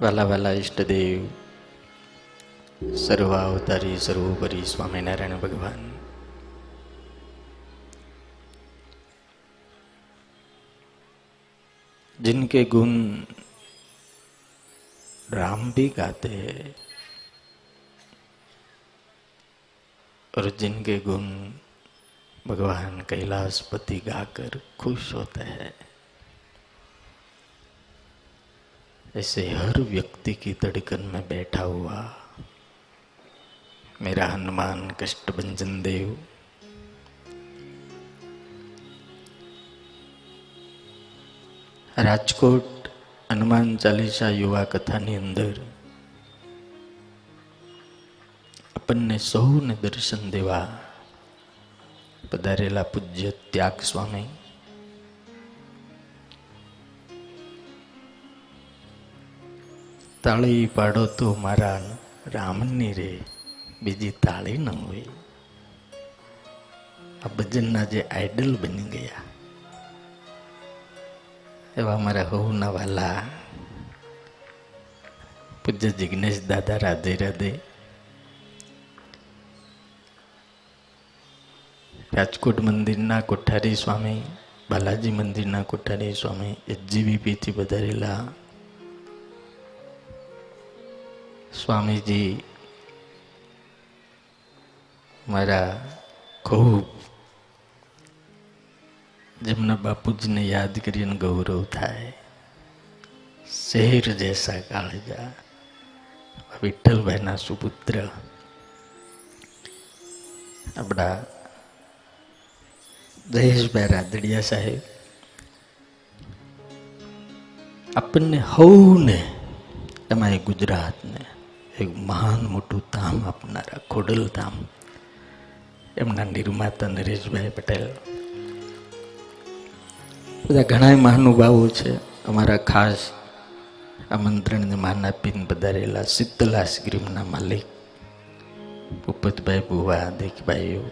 वाला वाला इष्टदेव सर्वावतारी सर्वोपरि स्वामीनारायण भगवान। जिनके गुण राम भी गाते हैं और जिनके गुण भगवान कैलाशपति गाकर खुश होते हैं, ऐसे हर व्यक्ति की धड़कन में बैठा हुआ मेरा हनुमान कष्टभंजन देव राजकोट हनुमान चालीसा युवा कथा ની અંદર આપણને સૌને દર્શન દેવા પધારેલા પૂજ્ય ત્યાગ સ્વામી તાળી પાડો તો મારા રામની રે, બીજી તાળી ન હોય। આ ભજનના જે આઇડલ બની ગયા एवं हमारा होना वाला पूज्य जिग्नेश दादा राधे राधे। राजकोट मंदिरना कोठारी स्वामी, बालाजी मंदिरना कोठारी स्वामी, एचजीवीपी थी पधारेला स्वामीजी मारा खूब जमना बापूजी ने याद करीने गौरव थाय। शेर जैसा कालजा विठ्ठल भाईना सुपुत्र अपना जयेशभाई रादड़िया साहेब अपने हौने तमारे गुजरात ने एक महान मोटू धाम अपनारा खोडल धाम एमना निर्माता नरेशभाई पटेल બધા ઘણા મહાનુભાવો છે અમારા ખાસ આમંત્રણને માન આપીને પધારેલા શીતલા આઈસ્ક્રીમના માલિક ભૂપતભાઈ ભુવા દેખભાઈઓ।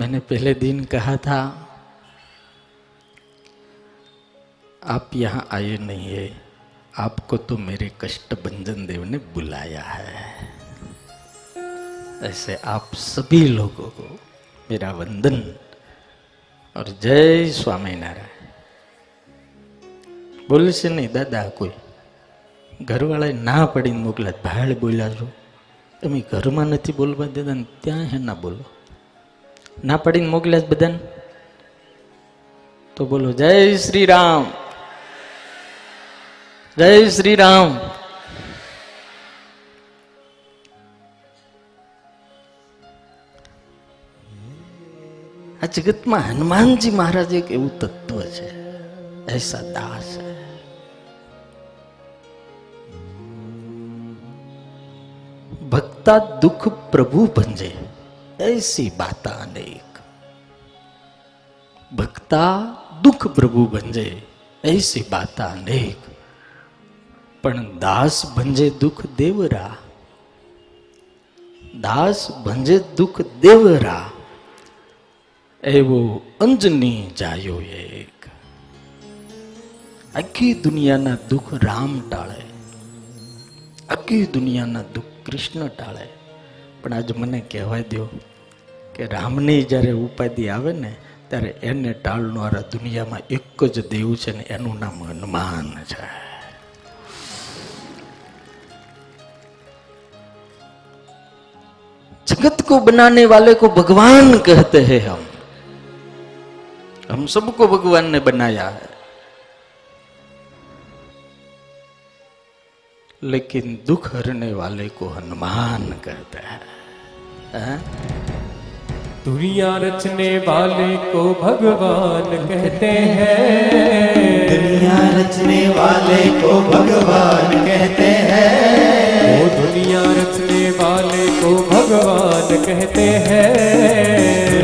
मैंने पहले दिन कहा था आप यहाँ आए नहीं है, आपको तो मेरे कष्टभंजन देव ने बुलाया है। ऐसे आप सभी लोगों को मेरा वंदन और जय स्वामीनारायण। बोल से नहीं दादा कोई घरवाला ना पड़ी मोकला भाड़ बोला छो तमे घर में नहीं बोलवा देता त्यां है ना बोलो ना पड़ी मोकला बदन तो बोलो जय श्री राम जय श्री राम। आ जगत में हनुमान जी महाराज एक एवं तत्व है, ऐसा दास है। भक्ता दुख प्रभु भंजे ऐसी बात अनेक, भक्ता दुख प्रभु भंजे ऐसी बात अनेक, पण दास भंजे दुख देवरा, दास भंजे दुख देवरा एवो अंजनी जायो एक। आखी दुनिया ना दुख राम टाळे, आखी दुनिया ना दुख कृष्ण टाळे, पण आज मने कहेवाय दियो के रामनी जारे उपाधि आवे ने त्यारे एने टाळनारा दुनिया में एक ज देव छे ने एनु नाम हनुमान छे। जगत को बनाने वाले को भगवान कहते हैं हम सबको भगवान ने बनाया है, लेकिन दुख हरने वाले को हनुमान कहते हैं। दुनिया रचने वाले को भगवान कहते हैं, दुनिया रचने वाले को भगवान कहते हैं, वो दुनिया रचने वाले को भगवान कहते हैं,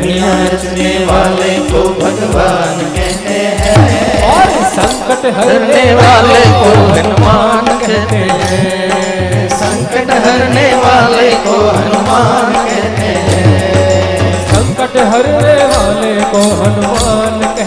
दुनिया रचने वाले को भगवान कहते हैं, और संकट हरने वाले को हनुमान कहते हैं, संकट हरने वाले को हनुमान कहते हैं, संकट हरने वाले को हनुमान।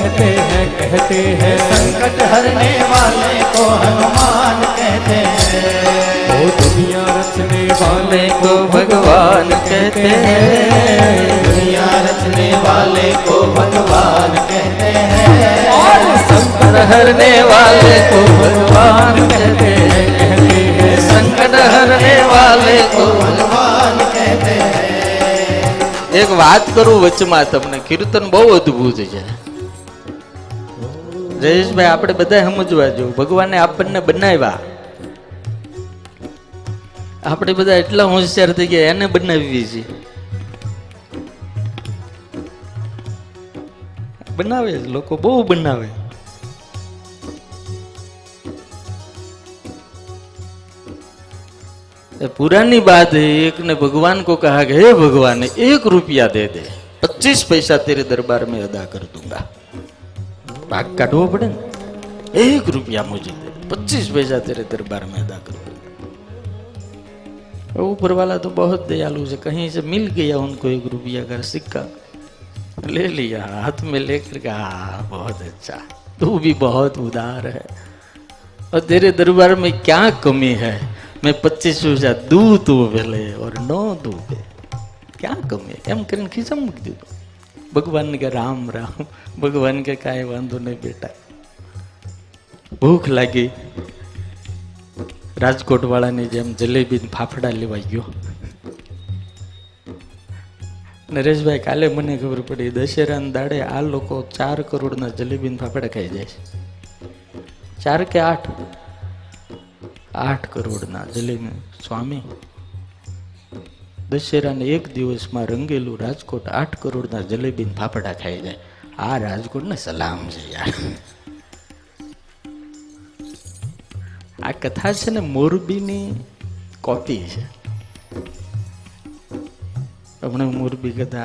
कहते हैं, संकट हरने वाले को हनुमान कहते हैं, वो दुनिया रचने वाले को भगवान कहते हैं, दुनिया रचने वाले को भगवान कहते हैं, और संकट हरने वाले को भगवान कहते हैं, कहते हैं संकट हरने वाले को भगवान कहते हैं। एक बात करूं वच्च में तमने कीर्तन बहुत अद्भुत है जयेश भाई, आपणे बधाय समजवा जो भगवाने आपने बनाव्या, आपणे बधा एटला होशियार थई गया एने बनावी छे, बनावे लोको बहु बनावे। पुरानी बात है, एक ने भगवान को कहा कि हे भगवान एक रुपया दे दे, 25 पैसा तेरे दरबार में अदा कर दूंगा। भाग काटवो पड़े ना, 1 रुपया मुझे दे, 25 पैसा तेरे दरबार में अदा कर दूंगा। ऊपर वाला तो बहुत दयालु है, कहीं से मिल गया उनको 1 रुपया का सिक्का, ले लिया हाथ में लेकर कहा बहुत अच्छा, तू भी बहुत उदार है और तेरे दरबार में क्या कमी है, मैं 25 पैसा दू तू भले और न दू पे क्या कमी है, एम करीने खीसा मूकी दीधो। भगवान ने कहा राम राम, भगवान के काई वांधो नहीं बेटा, भूख लगी, राजकोट वाला ने जेम जलेबी फाफड़ा लेवा गयो। नरेश भाई काले मने खबर पड़ी दशेरा दाड़े आ लोग 4 करोड़ ना जलेबी फाफड़ा खाई जाए, 4 के 8 8 करोड़ ना जलेबी। स्वामी दशेरा ने एक दिवस में रंगेलू राजकोट 8 करोड़ ना जलेबी फाफड़ा खाई जाए, आ राजकोट ने सलाम है यार। आ कथा से ने मोरबी नी कॉपी है, हमने मोरबी कथा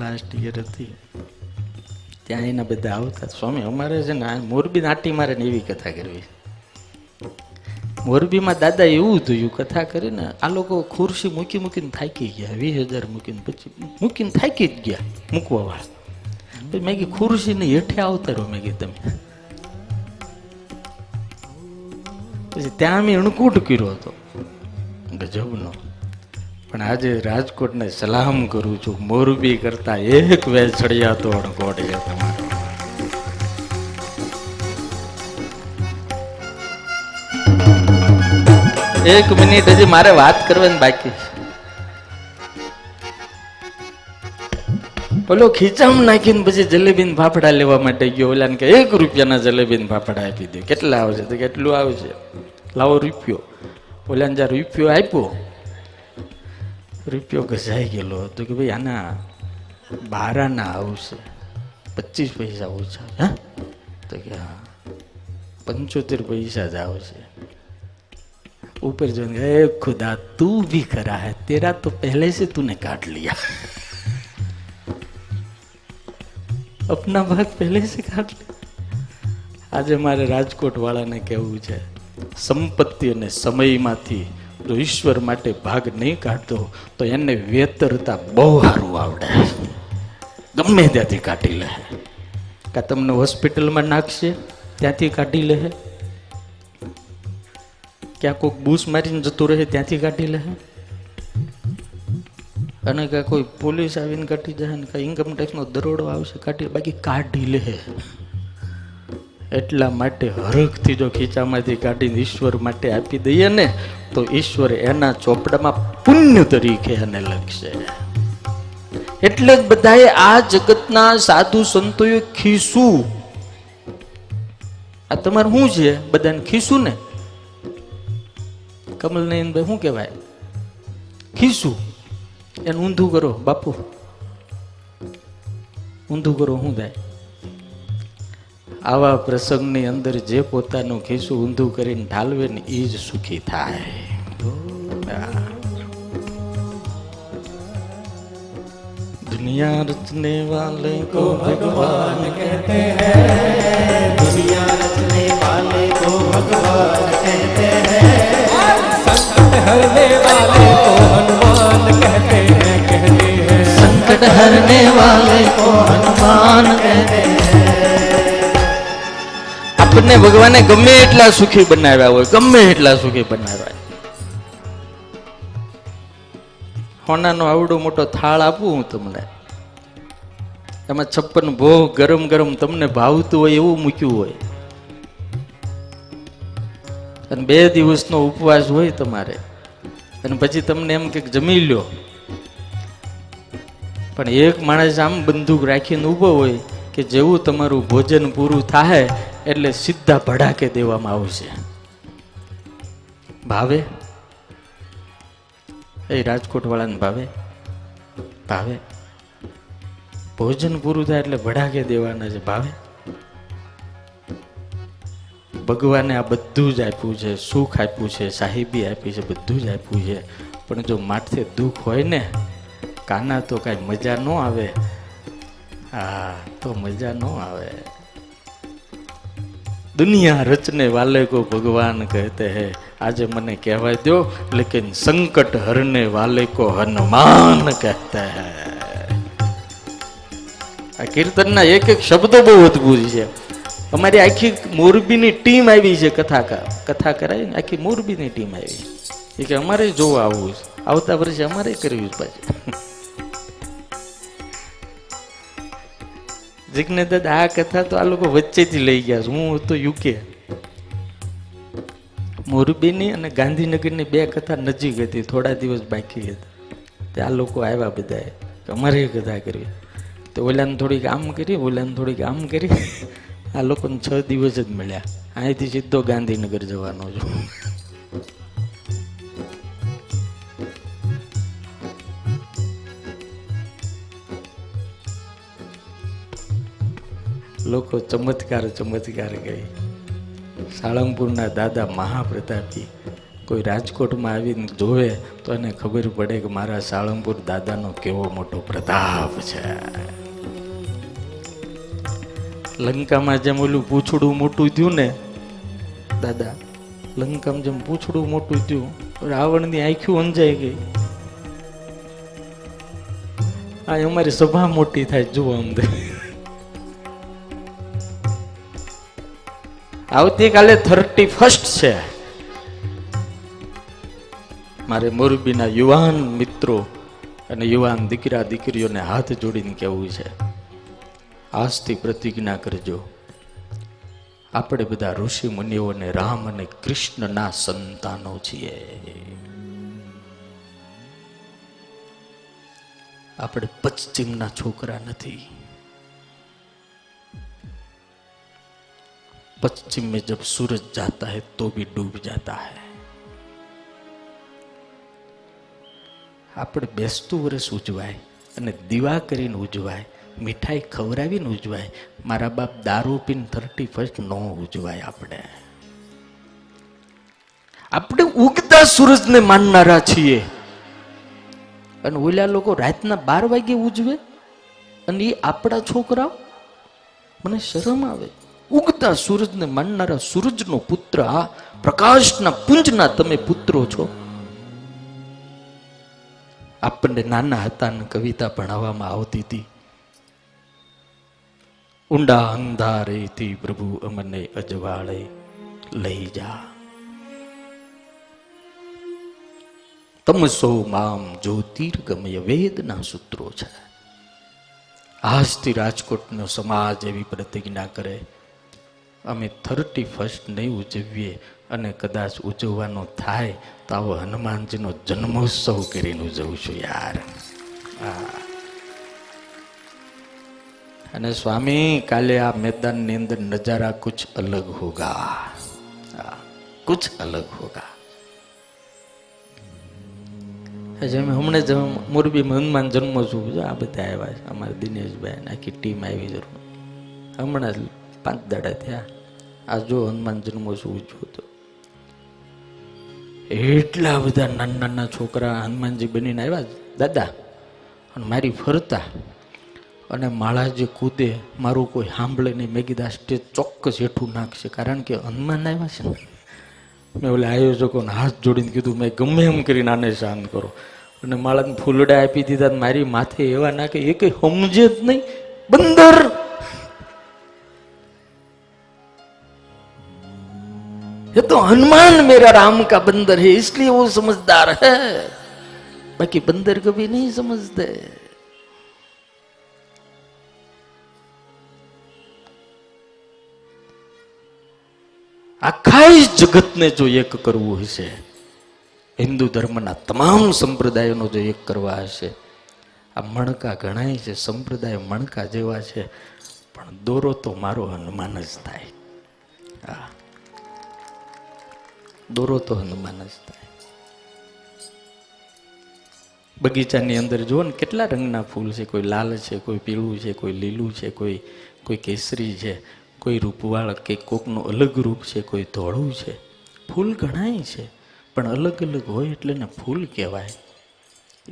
लास्ट ईयर थी त्यां एना बधा आवता, स्वामी अमारे छे ने मोरबी नाटी मारे ने एवी कथा करवी। मोरबी में दादा एवं थयु कथा करे ने आ लोग खुर्शी मूकी मूकी थाकी गया, 20,000 मूकी मूकी थाकी ज गया मूकवा वाला। मैं कि खुर्शी ने हेठे अवतारो, मैं कि तमे पछी त्यां में अणकूट कर्यो हतो गजब नो। पण आज राजकोट ने सलाम करू छू, मोरबी करता 1 वेसड़िया तो अणकोट है तमारो। एक मिनिट हजी मारे बात करवानी बाकी। बोलो खीचाम नाखीन पछी जलेबीन फाफड़ा लेवा माटे गयो, ओलाने के 1 रुपयाना जलेबीन फाफड़ा आपी दे, केटला आवशे तो केटलू आवशे, लावो रुपियो। ओलाने ज्यां रुपियो आप्यो, रुपियो घसाई गेलो तो के भाई आना 12 ना आवशे, 25 पैसा ओछा हा, तो के हाँ 75 पैसा ज आवशे। ऊपर जो गए खुदा तू भी खरा है, तेरा तो पहले से तूने काट लिया, अपना भाग पहले से काट लिया। आज हमारे राजकोट वाला ने कहूं है, संपत्ति ने समय माथी जो ईश्वर माटे भाग नहीं काटो तो एने वेतरता बहु सारू आवड़े, गमे त्याथी काटी ले। का तमने होस्पिटल में नाखशे त्याथी काटी ले, क्या कोई बूस मारीने जतो रहे त्याथी काटी ले, अने क्या कोई पुलिस आवीने काटी जाए, ने कहीं इनकम टैक्स नो दरोड़ो आवशे काटी, बाकी काटी ले। एटला माटे हरखथी जो खीचामांथी काढीने ईश्वर माटे आपी दईए ने तो ईश्वर एना चोपड़ामां पुण्य तरीके एने लखशे। एटले ज बधाए आ जगतना साधु संतोए खीसू, आ तमारे शुं छे बधाने खीसू ने, कमल नयन भाई हूँ कहवाय खीसू, एन ऊंधू करो बापू, ऊंधू करो हूँ दाय। आवा प्रसंगनी अंदर जे पोतानो खीसू ऊंधू करीने ढालवे ने ई ज सुखी थाय। दुनिया रचने वाले को भगवान कहते हैं, दुनिया रचने वाले को भगवान कहते हैं, संकट हरने वाले को हनुमान कहते हैं, कहते हैं संकट हरने वाले को हनुमान कहते हैं। માણસને ભગવાને ગમે એટલા સુખી બનાવ્યા હોય, ગમે એટલા સુખી બનાવ્યા. હોનાનો આવડો મોટો થાળ આપું હું તમને, એમાં 56 ભોગ ગરમ ગરમ તમને ભાવતું હોય એવું મૂક્યું હોય, અને 2 દિવસનો ઉપવાસ હોય તમારે, અને પછી તમને એમ કે જમી લ્યો, પણ એક માણસ આમ બંદૂક રાખીને ઊભો હોય કે જેવું તમારું ભોજન પૂરું થાય એટલે સીધા ભડાકે દેવામાં આવશે. ભાવે એ રાજકોટ વાળાને ભાવે? ભાવે? ભોજન પૂરું થાય એટલે ભડાકે દેવાના છે, ભાવે? ભગવાને આ બધું જ આપ્યું છે, સુખ આપ્યું છે, સાહેબી આપી છે, બધું જ આપ્યું છે, પણ જો માથે દુઃખ હોય ને કાના તો કાંઈ મજા ન આવે. હા, તો મજા ન આવે. દુનિયા રચને વાલે કો ભગવાન કહેતે હે. આજે મને કહેવા દો, લેકિન સંકટ હરને વાલે કો હનુમાન કહેતે હે. આ કીર્તનના એક એક શબ્દો બહુ અદભુત છે. અમારી આખી મોરબીની ટીમ આવી છે, કથા કરાય ને આખી મોરબીની ટીમ આવી છે કે અમારે જોવા આવવું છે, આવતા વર્ષે અમારે કરવી પાછી. જીજ્ઞા દાદા આ કથા તો આ લોકો વચ્ચેથી લઈ ગયા છે. હું તો યુકે, મોરબીની અને ગાંધીનગરની 2 કથા નજીક હતી, થોડા દિવસ બાકી હતા. તે આ લોકો આવ્યા બધાએ, અમારે કથા કરવી, તો ઓલાને થોડીક આમ કરી, ઓલાને થોડીક આમ કરી, આ લોકોને 6 દિવસ જ મળ્યા. અહીંથી સીધો ગાંધીનગર જવાનો છું. લોકો ચમત્કાર ગઈ. સાળંગપુરના દાદા મહાપ્રતાપી કોઈ રાજકોટમાં આવીને જોવે તો એને ખબર પડે કે મારા સાળંગપુર દાદાનો કેવો મોટો પ્રતાપ છે. લંકામાં જેમ ઓલું પૂછડું મોટું થયું ને દાદા, લંકામાં જેમ પૂછડું મોટું થયું, રાવણની આંખ્યું અંજાઈ ગઈ. આ અમારી સભા મોટી થાય જુઓ. અમદાવાદ આવતીકાલે 31 છે. મારે મોરબીના યુવાન મિત્રો અને યુવાન દીકરા દીકરીઓને હાથ જોડીને કહેવું છે, આજથી પ્રતિજ્ઞા કરજો, આપણે બધા ઋષિ મુનિઓને રામ અને કૃષ્ણના સંતાનો છીએ. આપણે પશ્ચિમના છોકરા નથી. पश्चिम में जब सूरज जाता है तो भी डूब जाता है. આપણે બેસતું વર્ષ ઉજવાય અને દીવા કરીને ઉજવાય, મીઠાઈ ખવડાવીને ઉજવાય. મારા બાપ દારૂ પીને 31 નો ઉજવાય. આપણે ઉગતા સૂરજને માનનારા છીએ. અને ઓલા લોકો રાતના 12 વાગે ઉજવે, અને એ આપણા છોકરાઓ. મને શરમ આવે. ઉગતા સૂરજને માનનારા સૂરજનો પુત્ર, આ પ્રકાશના પુંજના તમે પુત્રો છો. આપણને નાના હતા ને કવિતા ભણાવવામાં આવતી હતી, ઊંડા અંધારેથી પ્રભુ અમને અજવાળે લઈ જા, તમસો મામ જ્યોતિર્ગમય વેદના સૂત્રો છે. આજથી રાજકોટનો સમાજ એવી પ્રતિજ્ઞા કરે, અમે 31 નહીં ઉજવીએ, અને કદાચ ઉજવવાનો થાય તો આવો હનુમાનજીનો જન્મોત્સવ કરીને ઉજવશું યાર. અને સ્વામી, કાલે આ મેદાનની અંદર નજારા કુછ અલગ હોગા, કુછ અલગ હોગા. જેમ હમણાં જ મોરબીમાં હનુમાન જન્મોત્સવ, આ બધા આવ્યા છે, અમારા દિનેશભાઈ આખી ટીમ આવી. જરૂર હમણાં 5 દાડા થયા. આ જો હનુમાન જન્મોત્સવ ઉજવો તો એટલા બધા નાના નાના છોકરા હનુમાનજી બનીને આવ્યા દાદા, અને મારી ફરતા, અને માળાજી કૂદે, મારું કોઈ સાંભળે નહીં. મેં કીધા સ્ટેજ ચોક્કસ હેઠું નાખશે, કારણ કે હનુમાન આવ્યા છે ને. મેં ઓલા આયોજકોને હાથ જોડીને કીધું, મેં ગમે એમ કરીને આને શાંત કરો, અને માળાને ફૂલડા આપી દીધા. મારી માથે એવા નાખે, એ કંઈ સમજે જ નહીં, બંદર. ये तो हनुमान मेरा राम का बंदर है, इसलिए वो समझदार है, बाकी बंदर कभी नहीं समझते। आखा इस जगत ने जो एक करवो हशे, हिंदू धर्मना तमाम संप्रदायों जो एक करवा हशे, आ मणका गणाय छे, संप्रदाय मणका जेवा छे, पण दोरो तो मारो हनुमान ज थाय। दोरो तो हनुमान ज थाय। बगीचानी अंदर जोओ ने केटला रंगना फूल छे, कोई लाल छे, कोई पीळुं छे, कोई लीलुं छे, कोई केसरी छे, कोई रूपवाळ के कोकनो अलग रूप छे, कोई धोळुं छे, फूल घणाय छे पण अलग अलग होय એટલે ને ફૂલ કહેવાય।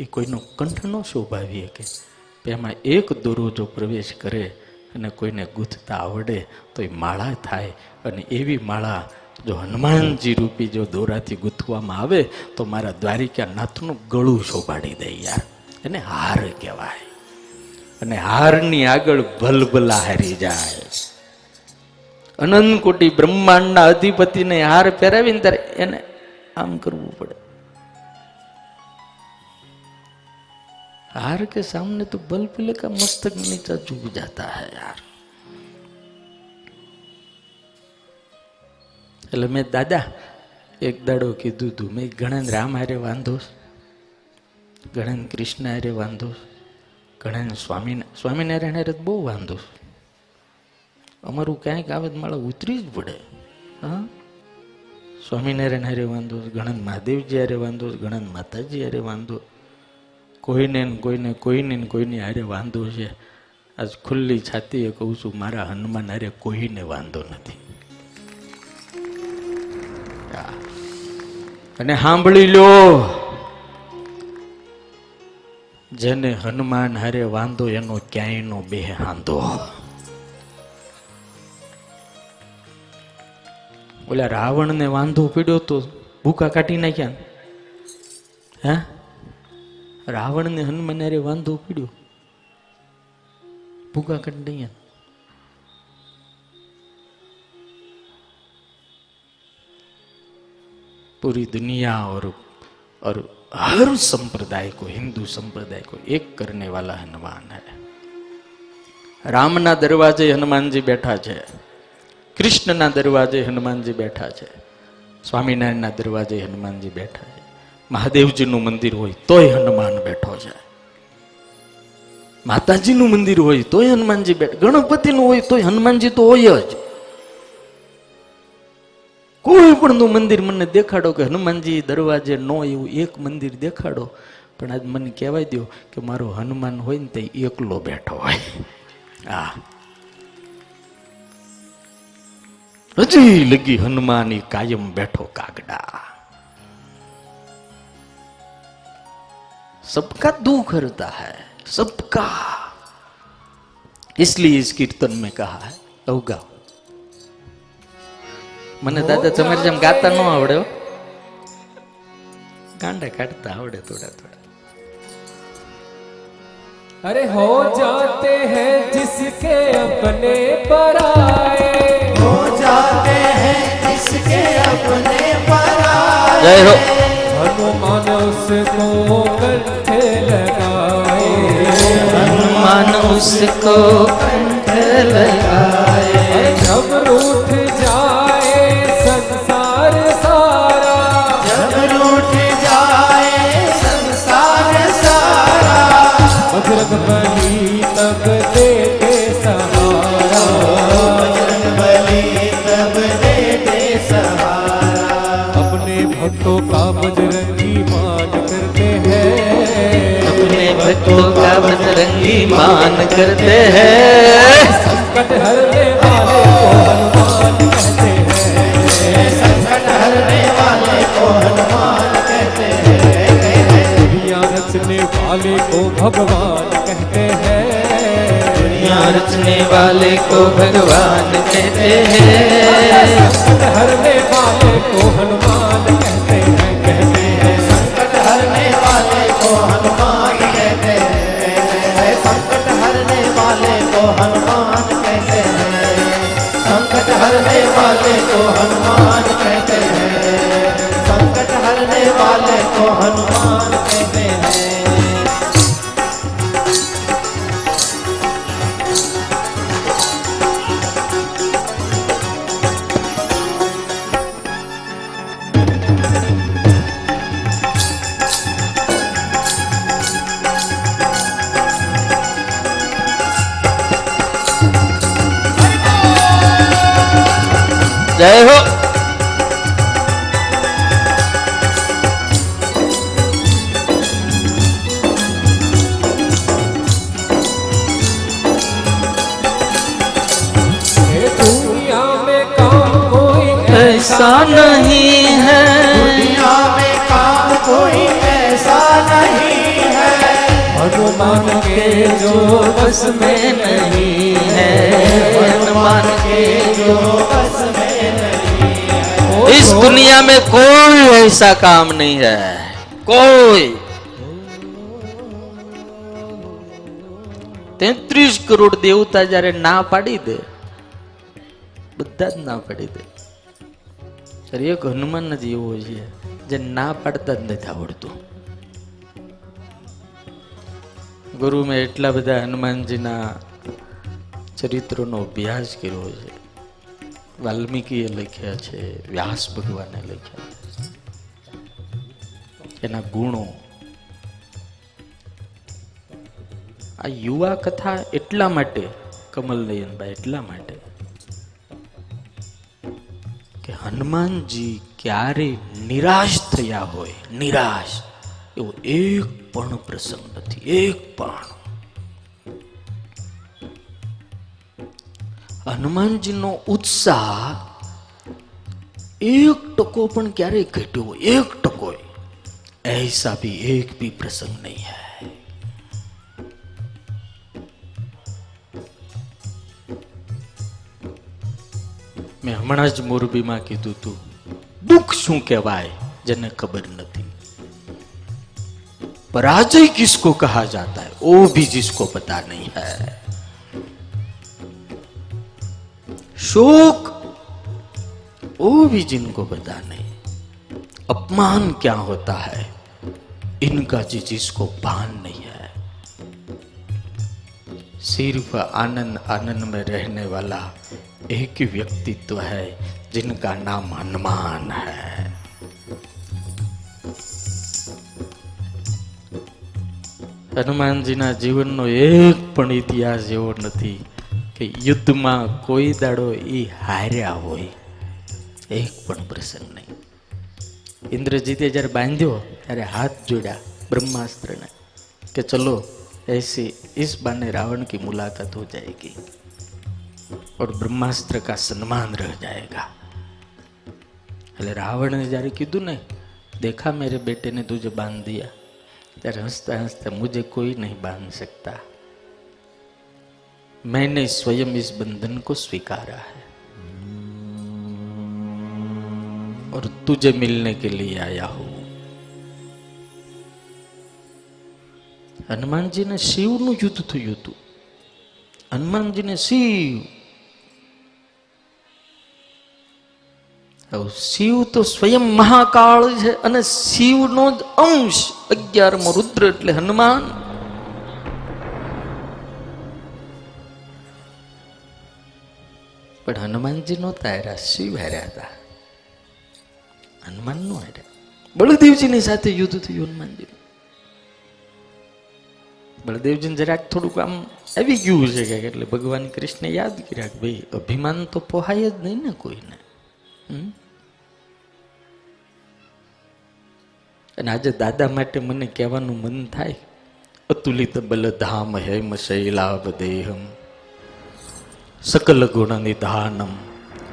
એ કોઈનો કંઠનો શોભાવી શકે, એમાં એક દોરો જો પ્રવેશ કરે અને કોઈને ગૂંથતા આવડે તો એ માળા થાય, અને એવી માળા જો હનુમાનજી રૂપી જો દોરાથી ગૂંથવામાં આવે તો મારા દ્વારિકા નાથનું ગળું શોભાડી દે યાર, એને હાર કહેવાય। અને હારની આગળ ભલભલા હારી જાય, અનંત કોટી બ્રહ્માંડના અધિપતિને હાર પહેરાવીને ત્યારે એને આમ કરવું પડે। हार के सामने तो बलपिले का मस्तक नीचा झुक जाता है यार। એટલે મેં દાદા એક દાડો કીધું તું, મેં ગણેન રામ હારે વાંધોસ, ગણેન કૃષ્ણ હારે વાંધોસ, ગણેન સ્વામિનારાયણ હારે બહુ વાંધોસ, અમારું ક્યાંક આવે તો માળા ઉતરી જ પડે। હા, સ્વામિનારાયણ હારે વાંધોસ, ગણેન મહાદેવજી હારે વાંધોસ, ગણેન માતાજી હારે વાંધો, કોઈને કોઈને કોઈને કોઈની હારે વાંધો છે। આજ ખુલ્લી છાતીએ કહું છું, મારા હનુમાન હારે કોઈને વાંધો નથી। અને સાંભળી લો, જેને હનુમાન હારે વાંધો એનો ક્યાંયનો બે હાંધો। ઓલા રાવણને વાંધો પીડ્યો તો ભૂકા કાઢી નાખ્યા, હે? रावण ने हनुमान रे वांधो पीड़ो, भूखा कंडिया। पूरी दुनिया और हर संप्रदाय को, हिंदू संप्रदाय को एक करने वाला हनुमान है। रामना दरवाजे हनुमान जी बैठा है, कृष्णना दरवाजे हनुमान जी बैठा है, स्वामीनारायणना दरवाजे हनुमान जी बैठा है, મહાદેવજીનું મંદિર હોય તોય હનુમાન બેઠો છે, માતાજીનું મંદિર હોય તોય હનુમાનજી બેઠા, ગણપતિનું હોય તોય હનુમાનજી તો હોય જ। કોઈ પણનું મંદિર મને દેખાડો કે હનુમાનજી દરવાજે ન હોય એવું એક મંદિર દેખાડો, પણ આજ મને કહેવાય દો કે મારો હનુમાન હોય ને તે એકલો બેઠો હોય। હા, હજી લગી હનુમાન કાયમ બેઠો કાગડા, सबका दुख हरता है, सबका। इसलिए इस कीर्तन में कहा है, अवगा मने दादा तमेर जम गाता न आवड़े हो, गांडा काटता आवड़े थोड़ा थोड़ा। अरे हो जाते हैं जिसके अपने पराए, हो जाते हैं जिसके अपने पराए, जय हो हनुमान उसको कंठे लगाए, हनुमान उसको कंठे लगाए। जब रूठ जाए संसार सारा, जब रूठ जाए संसार सारा, बजरंग बली तब देते सहारा, बजरंग बली तब देते सहारा। अपने भक्तों का बजरंगी मान करते हैं, संकट हरने वाले को हनुमान कहते हैं, संकट हरने वाले को हनुमान कहते हैं। दुनिया रचने वाले को भगवान कहते हैं, दुनिया रचने वाले को भगवान कहते हैं, संकट हरने वाले को हनुमान कहते हैं, कहते हैं। संकट हरने वाले को हनुमान कहते हैं, संकट हरने वाले को हनुमान कहते हैं, संकट संकट हरने वाले को हनुमान कहते हैं, संकट हरने वाले को हनुमान कहते हैं। जय हो। दुनिया में काम कोई ऐसा नहीं है, दुनिया में काम कोई ऐसा नहीं है, भगवान के जो बस में नहीं है, भगवान के जो बस में। इस दुनिया में कोई ऐसा काम नहीं है, कोई 33 करोड़ देवता जारे ना पाड़ी दे, बधा ज ना पाड़ी दे। अरे एक हनुमान जी एवो छे जे ना पाड़ता ज नथी आवडतो। गुरु में एटला बधा हनुमान जी ना चरित्रों नो अभ्यास कर्यो छे। वाल्मीकिए लख्या छे, व्यास भगवाने लख्या छे। एना गुणों आ युवा कथा एटला माटे कमल नयनभाई एटला माटे के हनुमान जी क्यारे निराश थया होय, निराश एवो एक पण प्रसंग नथी, एक पण। हनुमान जी नो उत्साह 1% पण क्यारे घट्यो, 1%। ऐसा भी एक भी प्रसंग नहीं है। मैं हमणां ज मोरबी मां कीधुं तू दुख शू कहवाय जेने खबर नहीं, पराजय किसको कहा जाता है वो भी जिसको पता नहीं है। शोक वो भी जिनको पता नहीं, अपमान क्या होता है इनका जी जिसको भान नहीं है। सिर्फ आनंद आनंद में रहने वाला एक ही व्यक्तित्व है जिनका नाम हनुमान है। हनुमान जी ना जीवन नो एक पण इतिहास एवो नथी कि युद्ध में कोई दाड़ो ई हार्या होय, एक पण प्रसंग नहीं। इंद्रजीते जब बांध्यो त्यारे हाथ जोड़ा ब्रह्मास्त्र ने कि चलो ऐसे इस बहाने रावण की मुलाकात हो जाएगी और ब्रह्मास्त्र का सम्मान रह जाएगा। अरे रावण ने जारे कीधु ने देखा मेरे बेटे ने तुझे बांध दिया, त्यारे हंसता हंसता मुझे कोई नहीं बांध सकता, मैंने स्वयं इस बंधन को स्वीकारा है और तुझे मिलने के लिए आया हूं। हनुमान जी ने शिव नु युद्ध थयु तु। हनुमान जी ने शिव तो स्वयं महाकाल है अने शिव नो ज अंश 11मो रुद्र एटले हनुमान। पर हनुमान जी नोता हार्या, शिव हार्या था, हनुमान नो हार्या। बलदेवजी ने साथे युद्ध थयुं हनुमान जी। बलदेवजी ने જરાક થોડું કામ આવી ગયું છે કે એટલે ભગવાન કૃષ્ણ યાદ કર્યા કે ભાઈ અભિમાન તો પોહાય જ નહીં ને કોઈને। અને આજે દાદા માટે મને કહેવાનું મન થાય, અતુલિત બલધામ હેમ શૈલાભ દેહમ सकल गुण निधानम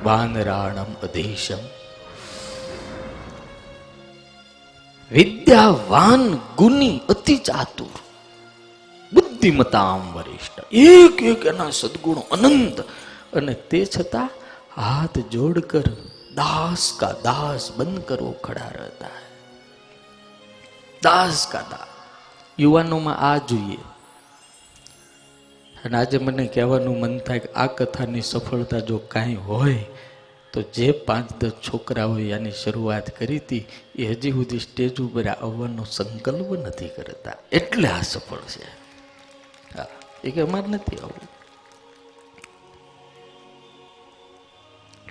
वानराणम अधीशम। विद्यावान गुणी अति चातुर बुद्धिमताम वरिष्ठ, एक एक एना सद्गुण अनंत। अने ते छता हाथ जोड़कर दास का दास बनकर वो खड़ा रहता है, दास का दास। युवानों में आ जुए અને આજે મને કહેવાનું મન થાય કે આ કથાની સફળતા જો કાંઈ હોય તો જે 5-10 છોકરાઓએ આની શરૂઆત કરી હતી એ હજી સુધી સ્ટેજ ઉપર આવવાનો સંકલ્પ નથી કરતા, એટલે આ સફળ છે. હા, એ કે અમારે નથી આવવું.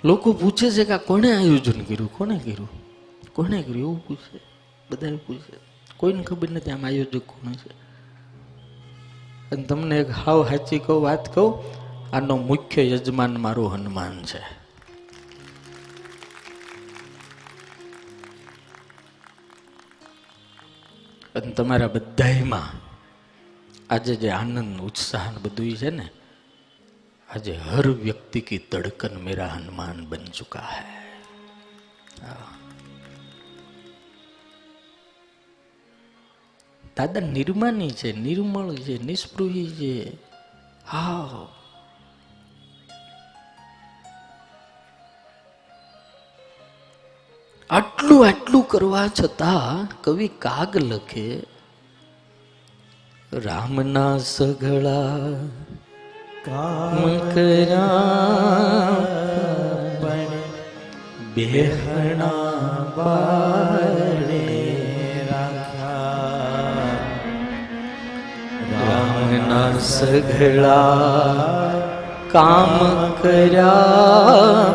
લોકો પૂછે છે કે આ કોણે આયોજન કર્યું, કોણે કર્યું એવું પૂછે, બધા પૂછે. કોઈને ખબર નથી આમ આયોજક કોણ છે. અને તમને એક હાવ સાચી કહું, વાત કહું, આનો મુખ્ય યજમાન મારું હનુમાન છે. અને તમારા બધામાં આજે જે આનંદ ઉત્સાહ બધું છે ને, આજે હર વ્યક્તિ કી ધડકન મેરા હનુમાન બન ચુકા હૈ. દાદા નિર્માની છે, નિર્મળ છે, નિસ્પૃહી છે. હા, આટલું આટલું કરવા છતાં કવિ કાગ લખે, રામના સઘળા કામ કર્યા પણ બેહણા બાણે सघड़ा काम करा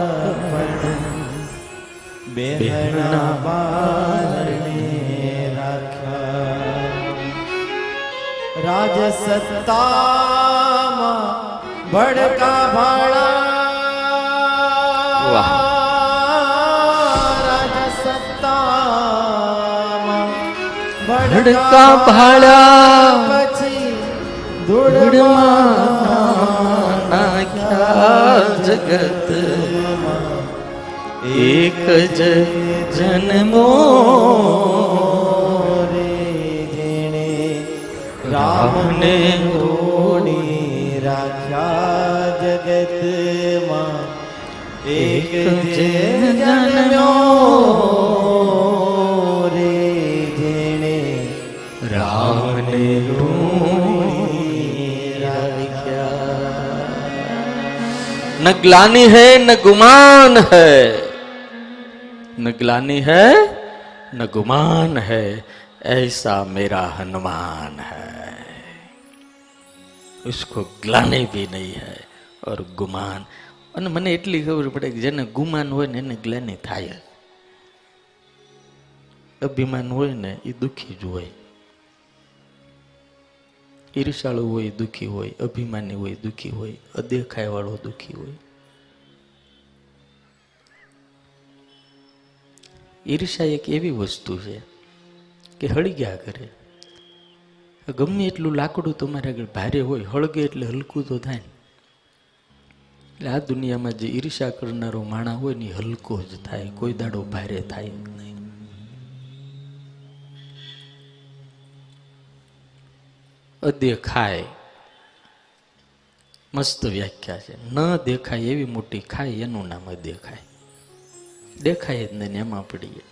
बेहना बारणे राखा राज सत्ता मां बड़का भाड़ा राज सत्ता मां बड़का भाड़ा जगत एक जन्मो रे राम ने होनी राख्या जगत मां एक जन्मो रे राम ने न ग्लानी है न गुमान है, न ग्लानी है न गुमान है, ऐसा मेरा हनुमान है. उसको ग्लानी भी नहीं है और गुमान. और मैंने इतनी खबर पड़े कि जेने गुमान होय ने ग्लानी थाय, अभिमान होय ने ई दुखी ज होय, ईर्षाळु होय दुखी होय, अभिमानी होय दुखी होय, अदेखाया वाळो दुखी होय. ईर्षा एक एवी वस्तु छे के हळग्या करे. गमे एटलुं लाकड़ुं तमारा आगळ भारे होय, हळगे एटले हलकू तो थाय. એટલે આ દુનિયામાં જે ઈર્ષા કરનારો માણસ હોય ને હલકો જ થાય, કોઈ દાડો ભારે થાય નહીં. અદેખાય મસ્ત વ્યાખ્યા છે. ન દેખાય એવી મોટી ખાય, એનું નામ અદેખાય. દેખાય જ નહીં, એમાં પડીએ.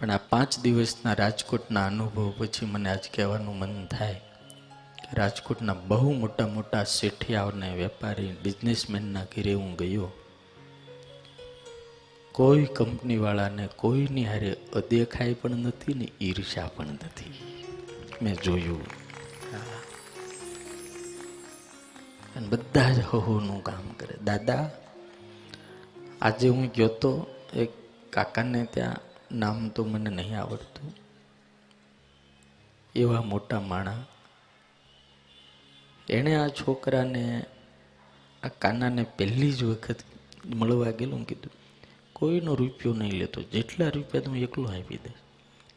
પણ આ 5 દિવસના રાજકોટના અનુભવ પછી મને આજ કહેવાનું મન થાય કે રાજકોટના બહુ મોટા મોટા શેઠિયાઓને, વેપારી, બિઝનેસમેનના ઘરે હું ગયો. कोई कंपनी वाला ने कोई नहीं हारे अदेखाई पण नथी ने ईर्षा पण नथी. मैं जोयू अन बधा ज होनु काम करे. दादा आजे हूँ गयो तो एक काका ने त्या, नाम तो मने नहीं आवड़तु, एवा मोटा माणा, एने आ छोकरा ने, आ काना ने पहली ज वखत मळवा गेलो. कीधुं કોઈનો રૂપિયો નહીં લેતો, જેટલા રૂપિયા તો હું એકલો આપી દઈશ.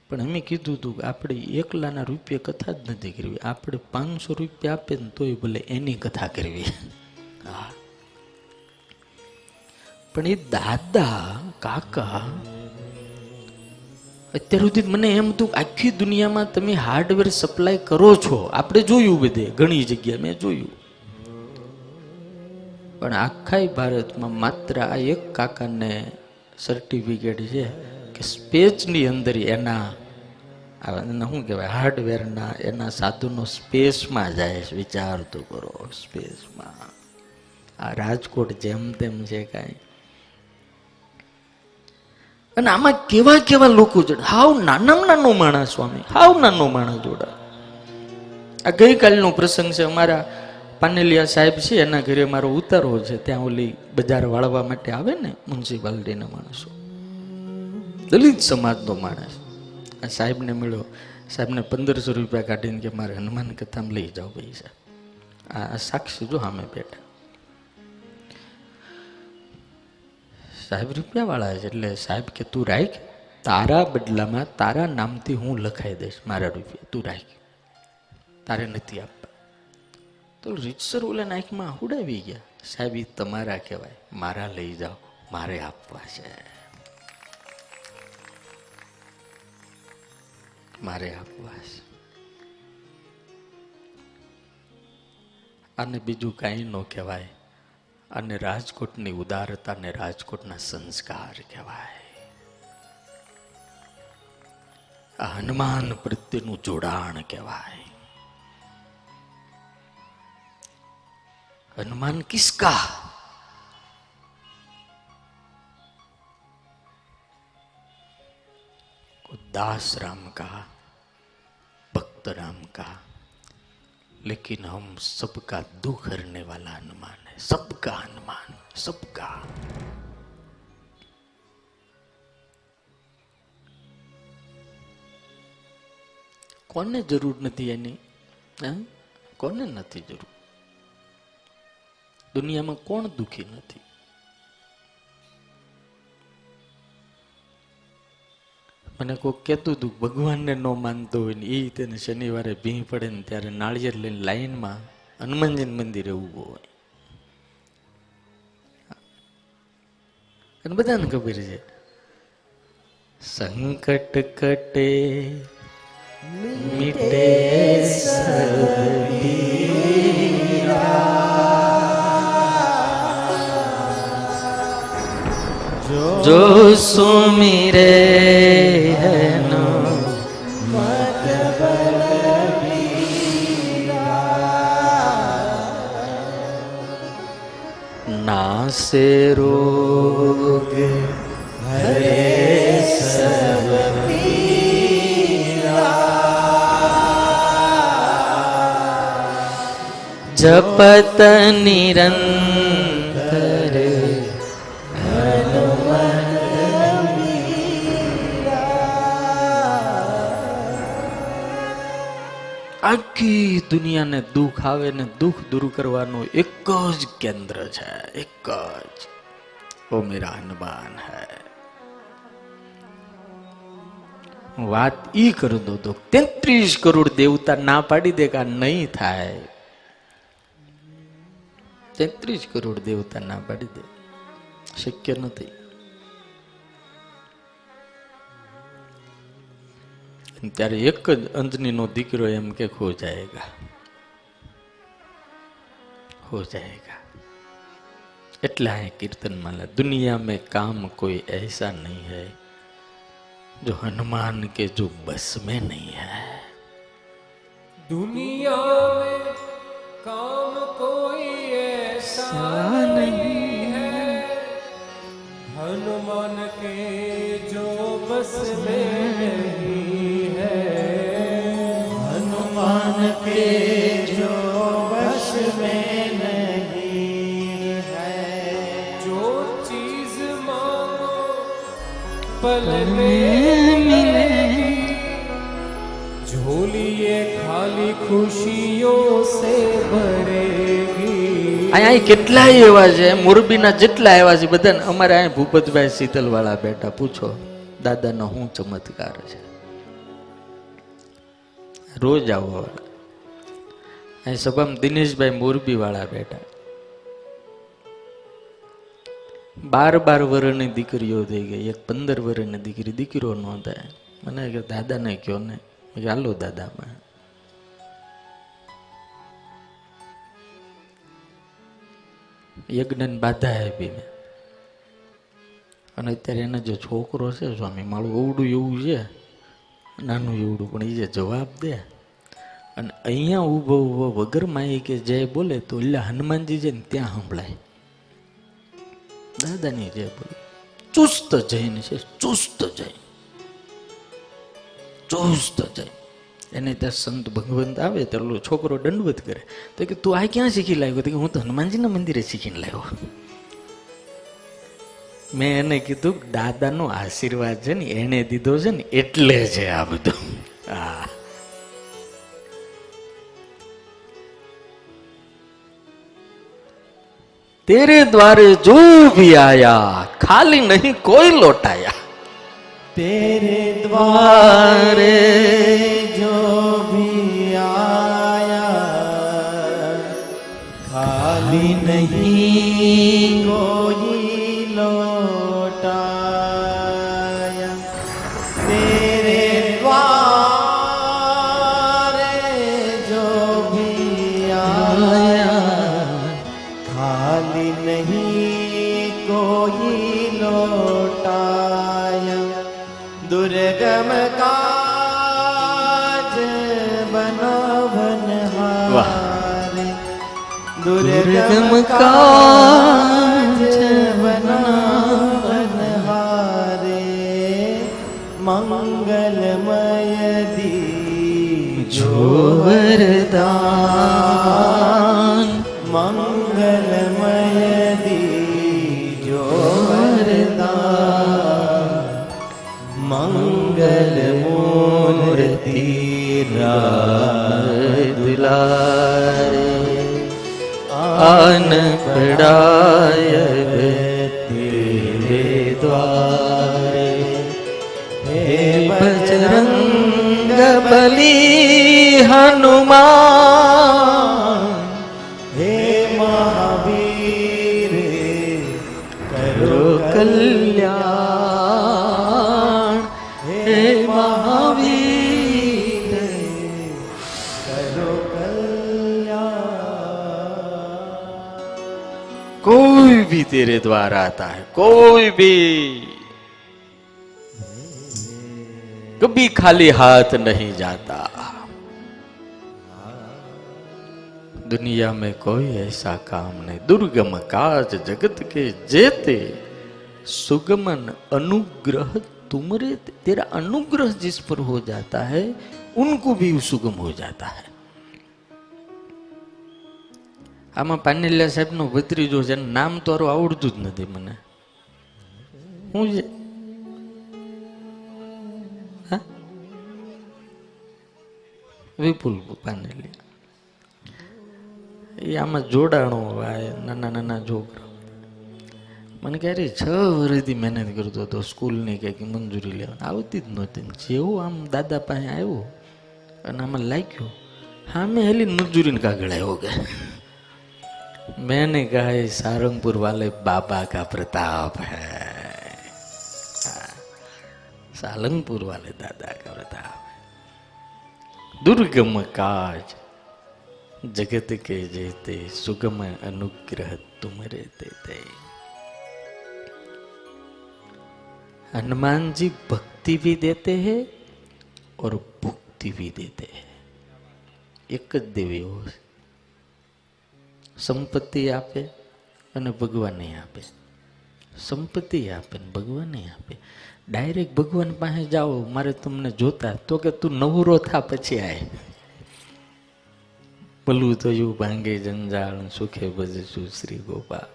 પણ અમે કીધું હતું કે આપણે એકલાના રૂપિયા કથા જ નથી કરવી. આપણે 500 રૂપિયા આપે ને તોય ભલે એની કથા કરવી. હા, પણ એ દાદા કાકા અત્યાર સુધી મને એમ હતું કે આખી દુનિયામાં તમે હાર્ડવેર સપ્લાય કરો છો. આપણે જોયું બધે ઘણી જગ્યાએ મેં જોયું, પણ આખા ભારતમાં માત્ર આ એક કાકાને સર્ટિફિકેટ છે કે સ્પેસની અંદર એના हूँ कहवाय हार्डवेरना एना साधुनो स्पेसमां जाए। विचार तो करो स्पेसमां। आ राजकोट जेम तेम छे काई। अने आमां केवा केवा लोको जोडा। हाव नानाम नानो माणस स्वामी, हाव नानो माणस जोडा। आ गई कालनो प्रसंग छे। अमारा पानेलिया साहेब छे एना घरे मारो उतारो छे। त्यां ओली बजार वाळवा माटे आवे ने म्युनिसिपालिटीना माणसो, दलित समाजनो माणस। आ साहेब ने मिलो। साहेब ने 1500 रुपया काढीने के मारे हनुमान कथा में लई जाओ पैसा। आ साक्षी जो सामे बैठा साहेब रुपया वाला है। एटले साहेब के तू राख, तारा बदला में तारा नाम थी हूँ लखाई दईश मारा रुपया, तू राख, तारे नहीं आप। तो रिचसर ओले नाख में हुडावी गया। साहेब ई तमारा कहवाय, मारा लई जाओ, मारे आपवा छे, मारे आपवा छे। अने बीजू कई न कहवाय। अने राजकोटनी उदारता ने राजकोटना संस्कार कहवाय। आ हनुमान प्रत्येनु जोड़ाण कहवाय। हनुमान किसका? दास राम का, भक्त राम का, लेकिन हम सबका दुख हरने वाला हनुमान है। सबका हनुमान, सबका। कोने जरूर नहीं एनी? कोने नहीं जरूर? दुनिया में कोण दुखी नहीं? मने कोई कहतु तू भगवान ने न मानते हो, शनिवार भीं पड़े त्यारे नाळियेर लईने लाइन में हनुमानजी मंदिरे ऊभो होय। बधाने खबर छे संकट कटे मिटे जो सुमिरे से रोग हरे सब पीरा। जपत निरंतर हनुमत मीरा। आखी दुनिया ने दुख आवे ने दुख दूर करवानो एक ज केंद्र है, एक ज वो मेरा हनुमान है। बात ई कर दो तो 33 करोड़ देवता ना पाड़ी देगा नहीं था। 33 करोड़ देवता ना पाड़ी दे शक्य नहीं। त्यारे एक अंजनी नो दीकरो एम के खो जाएगा, हो जाएगा। इतना है कीर्तन माला। दुनिया में काम कोई ऐसा नहीं है जो हनुमान के जो बस में नहीं है। दुनिया में काम कोई ऐसा नहीं है हनुमान के जो बस में नहीं है। हनुमान के जो बस में पल में मिलेगी झोलिए खाली खुशियों से भरेगी। आया कितना एवा है मोरबी ना जितला एवा है बदन अमारा आया भूपत भाई शीतलवाला बेटा पूछो दादा ना हूँ चमत्कार है। रोज आओ वाला सबम दिनेश भाई मोरबी वाला बेटा 12-12 वर्षनी दीकरीओ थई गई। एक 15 वर्षनी दीकरी दीकरो नो थाय। मने के दादा ने क्यो ने हालो दादा में यज्ञ बाधा आपी। अत्यारे एने जो छोकरो छे स्वामी मारू ओवडू एवुं छे नानू एवडू पण ई जे जवाब दे अने अहींया ऊभो ऊभो वगर माई के जय बोले तो एटले हनुमानजी जईने त्यां सांभळाय दादानी जय बोले चुस्त जैन छे चुस्त जैन चुस्त जैन एने त्यां संत भगवंत आवे तेलो छोकरो दंडवत करे तो के तू आ क्यां शीखी लाव्यो तो के हूँ तो हनुमानजीना मंदिरे शीखीने लाव्यो। मैं एने कीधु दादा नो आशीर्वाद है एने दीधो है एटले जे आ बधुं। तेरे द्वारे जो भी आया खाली नहीं कोई लौटाया। तेरे द्वारे जो भी आया खाली नहीं कोई लौटाया। तेरे द्वारे जो भी आया खाली नहीं कोई लौटाया। दुर्गम काज बना बनहारे दुर्गम काज बना मंगलमय दी जो वरदान मंगलमय दी जो वरदान मंगल मूर्ति दुलारे आन पड़ाय तेरे द्वारे। बजरंग बली हनुमान हे महावीर करो कल्याण हे महावीर करो कल्याण। कोई भी तेरे द्वार आता है कोई भी कभी खाली हाथ नहीं जाता। दुनिया में कोई ऐसा काम नहीं दुर्गम काज जगत के जेते सुगमन अनुग्रह तुमरे तेरा अनुग्रह जिस पर हो जाता है उनको भी सुगम हो जाता है। आमा पानेलिया साहेब नो भत्रीजो जो नाम तो आवड़तु ज नथी मने हूँ जे विपुल पानेलिया आम जोड़ाणो नाना नाना छोकरा मैंने कह रही 6 वर्षथी मेहनत करता तो स्कूल ने कहीं मंजूरी लेती नती जेव आम दादा पास आयो आम लाग्यो हाँ मैं हेली मंजूरी ने कागड़ आयो गया। मैंने कहा सारंगपुर वाले बाबा का प्रताप है सालंगपुर वाले दादा का प्रताप। दुर्गम काज जगत के जेते सुगम अनुग्रह तुमरे देते। हनुमान जी भक्ति भी देते हैं और भुक्ति भी देते हैं। एक देवी हो संपत्ति आपे और भगवान आपे संपत्ति आपे भगवान आपे। डायरेक्ट भगवान पासे जाओ मारे तुमने जोता तो के तू नवरो था पछी आए भलू थयु भांगे जंजाल सुखे भजशु श्री गोपाल।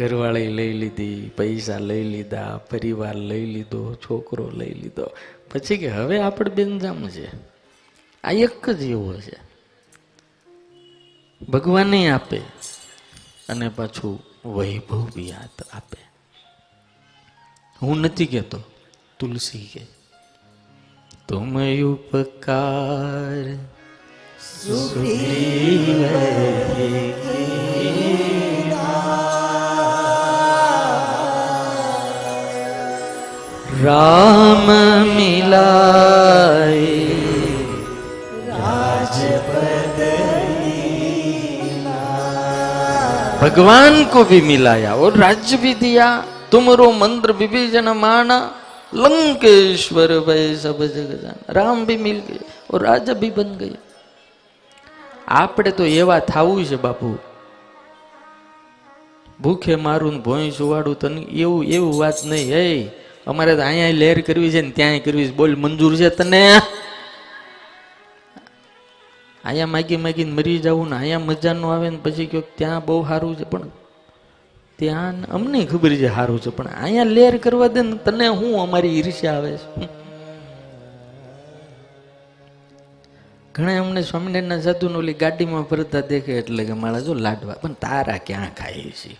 घरवाळी लई लीधी पैसा लई लीधा परिवार लई लीधो छोकरो लई लीधो पछी के हवे आपणे बेंजाम छे। आ एक ज एवो छे भगवान आपे अने पाछुं वैभव भी आपे। हूँ नहीं कहते तुलसी के तुम उपकार सुग्रीव कीन्हा राम मिलाए राजपद लीला। भगवान को भी मिलाया और राज्य भी दिया। तुमरो मंत्र विभीषण माना लंकेश्वर भय सब जगजान। राम भी मिल गए और राजा भी बन गए। आपड़े तो एवा थावू छे बापू, भूखे मारू भोई सुवाड़ू तन एवं एवं बात नहीं है। अमारे तो अहीं लहर करवी छे ने त्यां करवी छे। बोल मंजूर छे तने? आया मागी मागी मरी जाऊं ने आया मजा न आवे ने पछी क्यों त्यां बहुत सारू छे पण त्यां अमने खबर छे सारू छे पण अहीं लहर करवा दे ने तने हूँ अमारी ईर्ष्या आवे छे। घणे अमने स्वामीनारायण साधु ने ओली गाड़ी में फरता देखे एटले के मारा जो लाडवा पण तारा क्या खाई छे।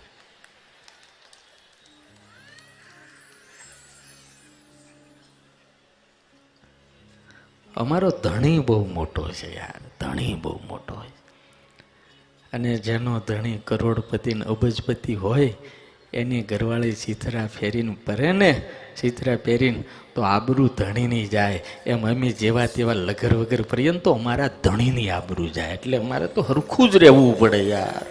अमारो धणी बहु मोटो छे यार, धणी बहु मोटो छे। अने जेनो धणी करोड़पति ने अबजपति होय एनी घरवाळी सीथरा फेरीन परे ने सीथरा पेरीन तो आबरू धणी नहीं जाए। एम अमी जेवा तेवा लगर वगर परीए ने तो अमारा धणी नी आबरू जाए। एटले अमारे तो हरखू ज रहेवू पड़े यार।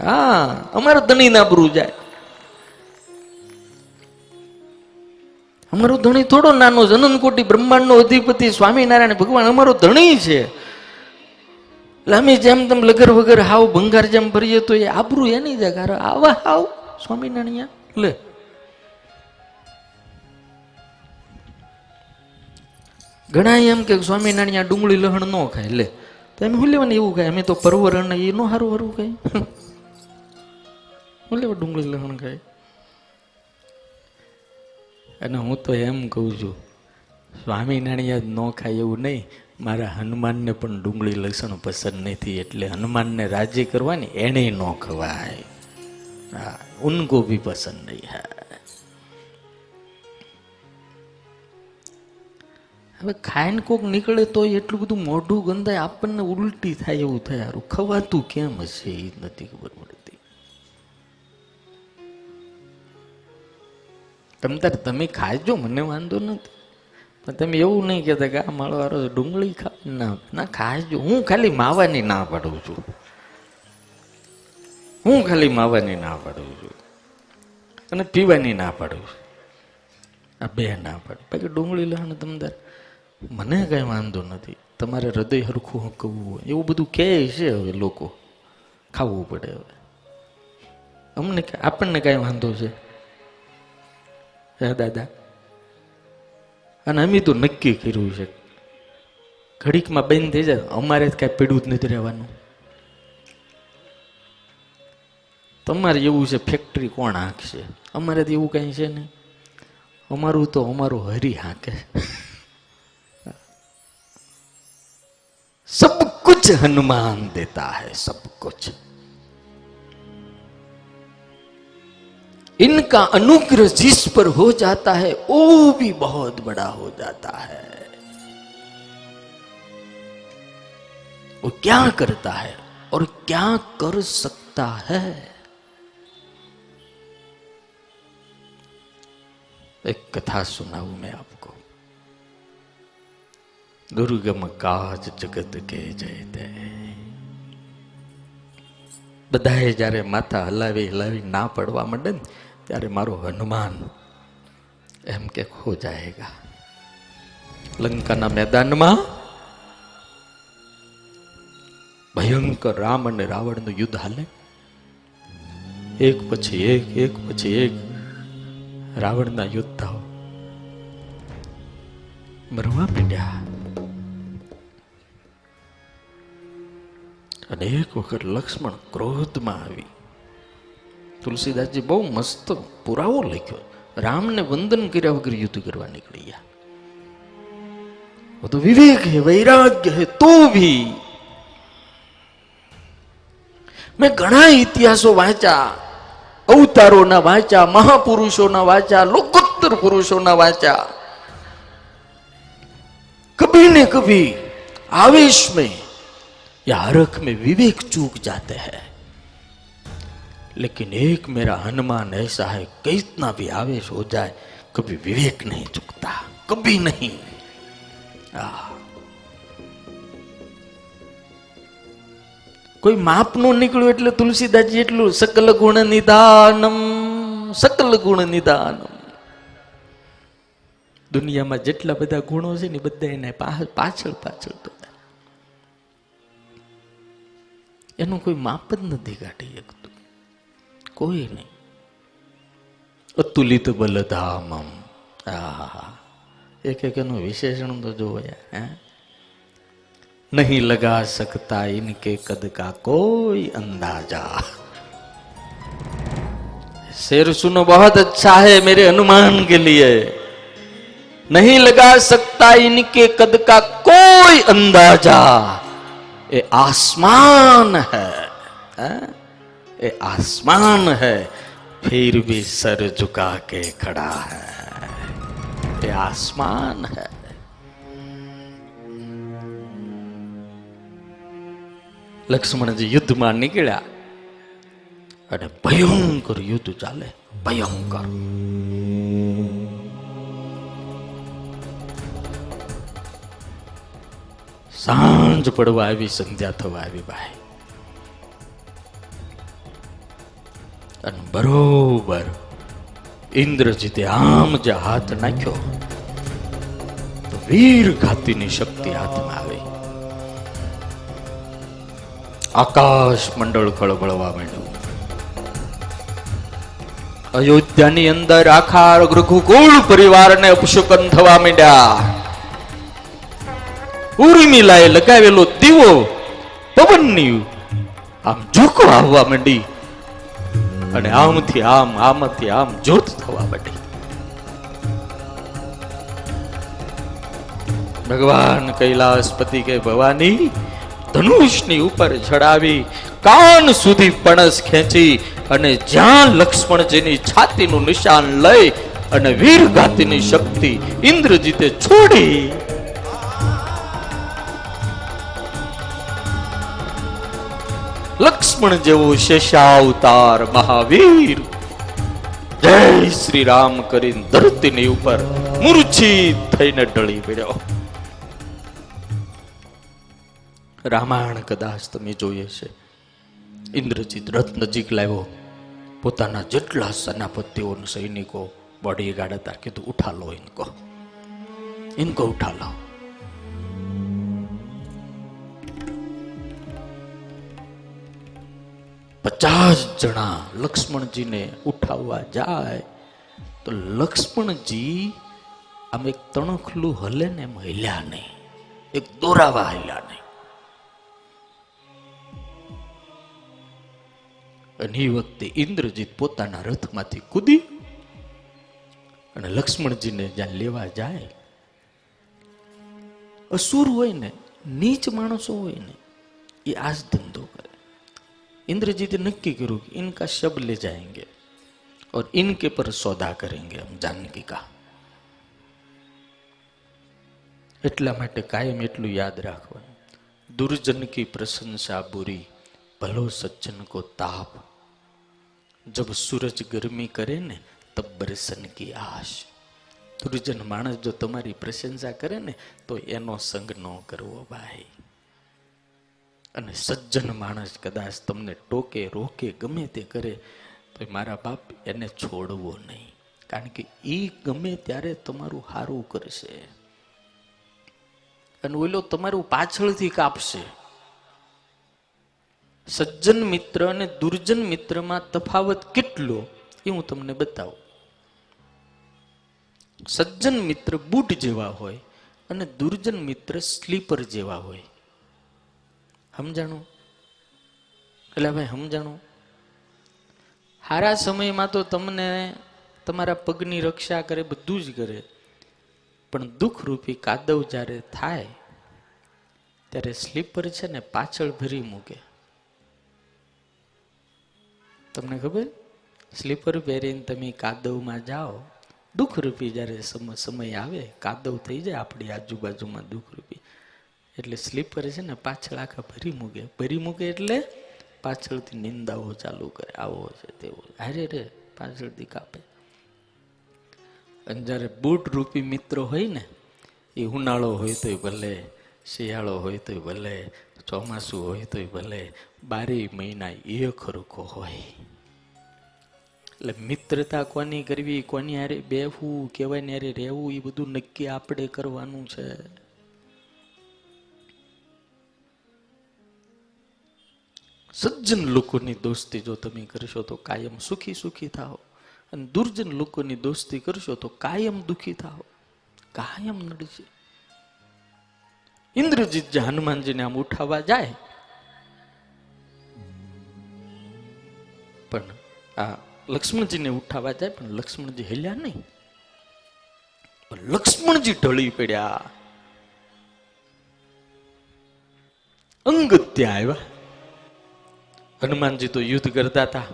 हाँ, अमारो धणी ना आबरू जाए। अमारो धणी थोड़ो नानो जननकोटी ब्रह्मांडनो अधिपति स्वामीनारायण भगवान अमारो धणी छे। लामी जेम तम लगर वगर हाव भंगार जेम भरीए तो ये आबरू एनी जगह आवा हाव स्वामीनारायण ले। घणा एम के स्वामीनारायण डुंगळी लहण न खाए ले तो एम हुं लेवाने एवुं खाए अमे तो परवरण ए नो हारू हारू खाए हुं लेवा डुंगळी लहण खाए। अने हूँ तो एम कहू छू स्वामीनारायण न खाए एवं नहीं, मारा हनुमान ने पण डुंगळी लसण पसंद नहीं एटले हनुमान ने राजी करवानी एने न खवाय। हाँ, उनको भी पसंद नहीं है। हवे खाईने कोक निकले तो एटलू बधु मोढू गंधाय आपने उल्टी थाय एवुं थाय। हारू खवातुं केम हशे ई नथी खबर पड़ती। तम तार तमे खाजो मने वांधो नथी पण तमे एवुं नहीं कहेता के आ मारो वारो डुंगळी खावे ना ना खाजो। हूँ खाली मावानी ना पाडुं छुं। हूँ खाली मावानी ना पाडुं छुं अने पीवानी ना पाडुं छुं। आ बे ना पाडुं। बाकी डुंगळी लहण तम तार मने कई वांधो नहीं। तमारे हृदय हरखू हकवू एवं बधु कहे छे हवे लोको, खावू पड़े। हवे अमने आपने कई वांधो छे दादा। अने अमे तो नक्की कर्युं छे घड़ीक में बंद थई जाय अमारे कई पड्युं ज नथी रहेवानुं। तमारे एवुं छे फैक्टरी कोण हांकशे? अमारे तो एवुं कई छे नहीं। अमारुं तो अमारो हरी हांके। सब कुछ हनुमान देता है, सब कुछ। इनका अनुग्रह जिस पर हो जाता है वो भी बहुत बड़ा हो जाता है। वो क्या करता है और क्या कर सकता है। एक कथा सुनाऊं मैं आपको। दुर्गम काज जगत के जयते। बधाए जारे माथा हलावी हलावी ना पड़वा मंडे त्यारे मारो हनुमान एम के खो जाएगा। लंका ना मैदान में भयंकर राम और रावण नु युद्ध हाले। एक पछी एक रावण ना योद्धाओ मरवा पड्या। एक वखत लक्ष्मण क्रोध में आवी। तुलसीदास जी बहुत मस्त पुरावो लख्यो। राम ने वंदन कर्या वगर युद्ध करवा निकली गया। वो तो विवेक है, वैराग्य है। तो भी मैं घणा इतिहासों वाचा, अवतारों ना वाचा, महापुरुषों ना वाचा, लोकोत्तर पुरुषों ना वाचा। कभी न कभी आवेश में या हरख में विवेक चूक जाते हैं, लेकिन एक मेरा हनुमान ऐसा है कितना भी आवेश हो जाए कभी विवेक नहीं चूकता, कभी नहीं। कोई माप नो निकलो एटले तुलसीदास जी एटलू सकल गुण निदानम, सकल गुण निदानम। दुनिया में जेटला बधा गुणों से ने बधा एने पाछळ पाछळ दौड़ा। एनु कोई माप ज नथी काढी शकतुं, कोई नहीं। अतुलित बलधामम, आहा एक एक नु विशेषण तो जोया है। नहीं लगा सकता इनके कद का कोई अंदाजा। शेर सुनो, बहुत अच्छा है मेरे अनुमान के लिए। नहीं लगा सकता इनके कद का कोई अंदाजा, ये आसमान है, ये आसमान है, फिर भी सर झुका के खड़ा है, ये आसमान है। लक्ष्मण जी युद्ध में निकला, अरे भयंकर युद्ध चाले, भयंकर। सांज पड़वा आई, संध्या थवा आई भाई, अन बरोबर इंद्रजीते आम जे हाथ नाख्यो तो वीर घाती नी शक्ति हाथ में आई, आकाश मंडल खळबळवा मांड्युं। अयोध्यानी अंदर आखार रघुकुल परिवार ने अपशुकन थवा मांड्या। उर्मिलाए लगावेलो दीवो पवननी आम झूको आववा मंडी, अने आमथी आम ज्योत थवा मंडी। भगवान कैलाशपति के भवानी धनुषनी ऊपर चढ़ावी, कान सुधी पणस खेंची, अने ज्यां लक्ष्मणजीनी छातीनुं निशान लई अने वीरघातीनी शक्ति इंद्रजीते छोड़ी। लक्ष्मण जेवो शेषावतार महावीर जय श्री राम करीने धरतीनी उपर मूर्छित थईने ढળી પડ્યો। रामायण कदाच तमे जोई हशे। इंद्रजीत रथ नजीक लाव्यो, पोताना जेटला सेनापतिओ ने सैनिको बड़ी गाड़ता, कीधुं उठा लो इनको, इनको उठा लो। पचास जना लक्ष्मण जी ने उठावा जाए तो लक्ष्मण जी आम एक तणखलू हले ने एम हल्या नहीं, एक दोरावा हल्या नहीं। अने वक्त इंद्रजीत पोताना रथ मांथी कूदी अने लक्ष्मण जी ने ज्यां लेवा जाए, असुर होय ने, नीच माणसो होय ने, ये आज धंधो करे। इंद्रजीत नक्की करूं कि इनका शब ले जाएंगे और इनके पर सौदा करेंगे हम जानकी का। एटला माटे कायम एटलू याद राखवानुं, दुर्जन की प्रशंसा बुरी, भलो सज्जन को ताप। जब सूरज गर्मी करे ने तब बरसन की आश। दुर्जन माणस जो तुम्हारी प्रशंसा करे ने तो एनो संग न करवो भाई। अने सज्जन माणस कदाच तमने टोके रोके गमे ते करे तो मारा बाप एने छोड़वो नहीं, कारण के ई गमे त्यारे तमारू हारू करशे अने ओलो तमारू पाछळथी कापशे। सज्जन मित्र अने दुर्जन मित्र में तफावत केटलो ए हूँ तमने बतावुं। सज्जन मित्र बूट जेवा होय अने दुर्जन मित्र स्लीपर जेवा होय। समजाणो? एटले भाई समजाणो? हारा समय में तो तमने तमारा पगनी रक्षा करे, बधुं ज करे, पण दुख रूपी कादव ज्यारे थाय त्यारे स्लीपर छे ने पाछळ भरी मूके। तमने खबर, स्लीपर पहेरीने तमे कादवमां जाओ, दुखरूपी ज्यारे समय आवे कादव थई जाए आपणी आजुबाजुमां दुखरूपी, एटले स्लीपर छे ने पाछळ आखा भरी मूके। भरी मूके एटले पाछळथी निंदाओ चालू करे, आवो छे तेवो, अरे रे, पाछळथी कापे। अने ज्यारे बूट रूपी मित्र होय ने ए उनाळो होय तोय भले, शियाळो होय तोय भले, चौमासु होय तोय भले, बारे महीना एक हरखो होय। એટલે મિત્રતા કોની કરવી, કોની હારે બેહવું, કેવાયને હારે રહેવું, એ બધું નક્કી આપણે કરવાનું છે. સજ્જન લોકોની દોસ્તી જો તમે કરશો તો કાયમ સુખી સુખી થાઓ, અને દુર્જન લોકોની દોસ્તી કરશો તો કાયમ દુઃખી થાઓ, કાયમ નડશે. ઇન્દ્રજીત જે હનુમાનજીને આમ ઉઠાવવા જાય, પણ આ લક્ષ્મણજીને ઉઠાવવા જાય, પણ લક્ષ્મણજી હેલ્યા નહીં, પણ લક્ષ્મણજી ઢળી પડ્યા. અંગત્ય આવ્યા. હનુમાનજી તો યુદ્ધ કરતા હતા,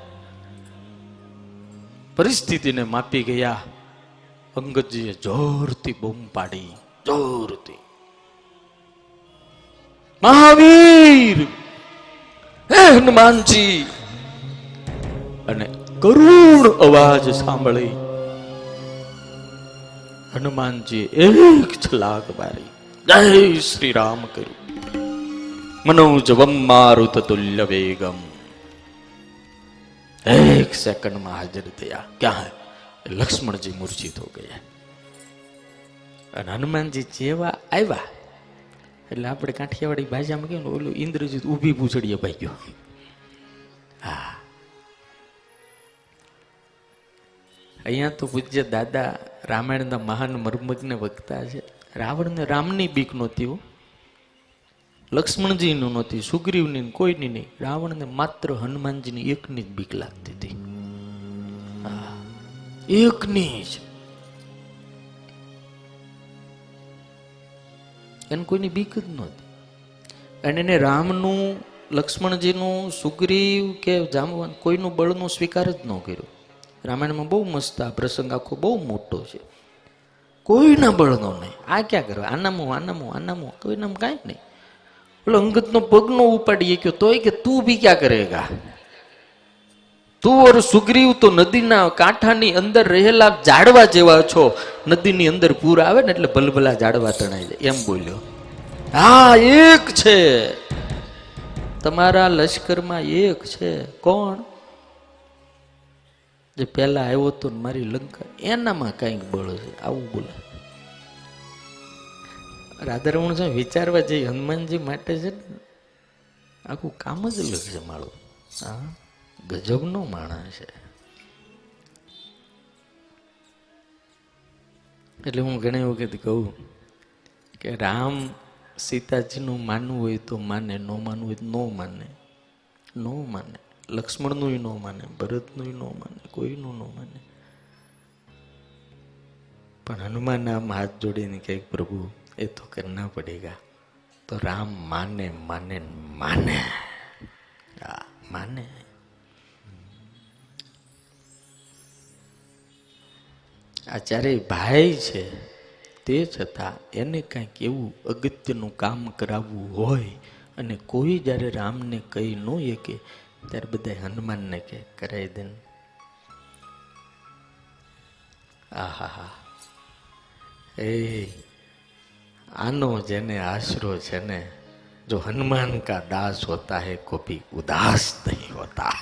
પરિસ્થિતિને માપી ગયા. અંગતજીએ જોરથી બૂમ પાડી, જોરથી, મહાવીર, હે હનુમાનજી! અને કરુણ અવાજ સાંભળી હનુમાનજી એક છલાક મારી જય શ્રી રામ કર્યું. મનોજવમ મારુત તુલ્ય વેગમ. એક સેકન્ડમાં હાજર થયા. ક્યાં? લક્ષ્મણજી મૂર્છિત હો ગયા. અને હનુમાનજી જેવા આવ્યા એટલે આપણે કાઠિયાવાડી ભાષામાં કહ્યું ને, ઓલું ઇન્દ્રજીત ઊભી પૂછડીએ ભાઈ ગયો. હા, અહીંયા તો પૂજ્ય દાદા રામાયણના મહાન મર્મજ્ઞ વક્તા છે. રાવણને રામની બીક નહોતી હો, લક્ષ્મણજીની નહોતી, સુગ્રીવની, કોઈની નહીં. રાવણને માત્ર હનુમાનજીની એકની જ બીક લાગતી હતી, એકની જ. એને કોઈની બીક જ નહોતી, અને એને રામનું, લક્ષ્મણજીનું, સુગ્રીવ કે જામવાન કોઈનું બળનો સ્વીકાર જ ન કર્યો. રામાયણમાં બહુ મસ્ત આ પ્રસંગ આખો બહુ મોટો છે. કોઈના બળનો નહીં. આ ક્યાં કરવા, આનામું આનામું આનામું, કોઈનામ કાંઈ નહીં. બોલો, અંગતનો પગનો ઉપાડીએ ગયો તોય કે તું બી ક્યાં કરેગા, તું ઓર સુગ્રીવ તો નદીના કાંઠાની અંદર રહેલા ઝાડવા જેવા છો. નદીની અંદર પૂર આવે ને એટલે ભલભલા ઝાડવા તણાઈ જાય, એમ બોલ્યો. હા, એક છે તમારા લશ્કરમાં, એક છે. કોણ? જે પહેલા આવ્યો હતો ને મારી લંકા, એનામાં કંઈક બળ છે, આવું બોલે. રાધારમણ સામે વિચારવા જે હનુમાનજી માટે છે ને, આખું કામ જ અલગ છે મારું. હા, ગજબનો માણસ છે. એટલે હું ઘણી વખત કહું કે રામ સીતાજીનું માનવું હોય તો માને, ન માનવું હોય તો ન માને, ન માને. લક્ષ્મણનું ન માને, ભરતનું ન માને, કોઈનું ન માને. પણ હનુમાન આમ હાથ જોડીને કહે, પ્રભુ એ તો કરના પડેગા. તો રામ માને માને માને માને. આ ચારેય ભાઈ છે, તે છતાં એને કાંઈક એવું અગત્યનું કામ કરાવવું હોય અને કોઈ જ્યારે રામને કહી ન શકે, ત્યારે બધા હનુમાનને કે કરાવી દે. આહાહા, એ આનો જેને આશરો છે ને, જો હનુમાન કા દાસ હોતા હે કભી ઉદાસ નહીં હોતા,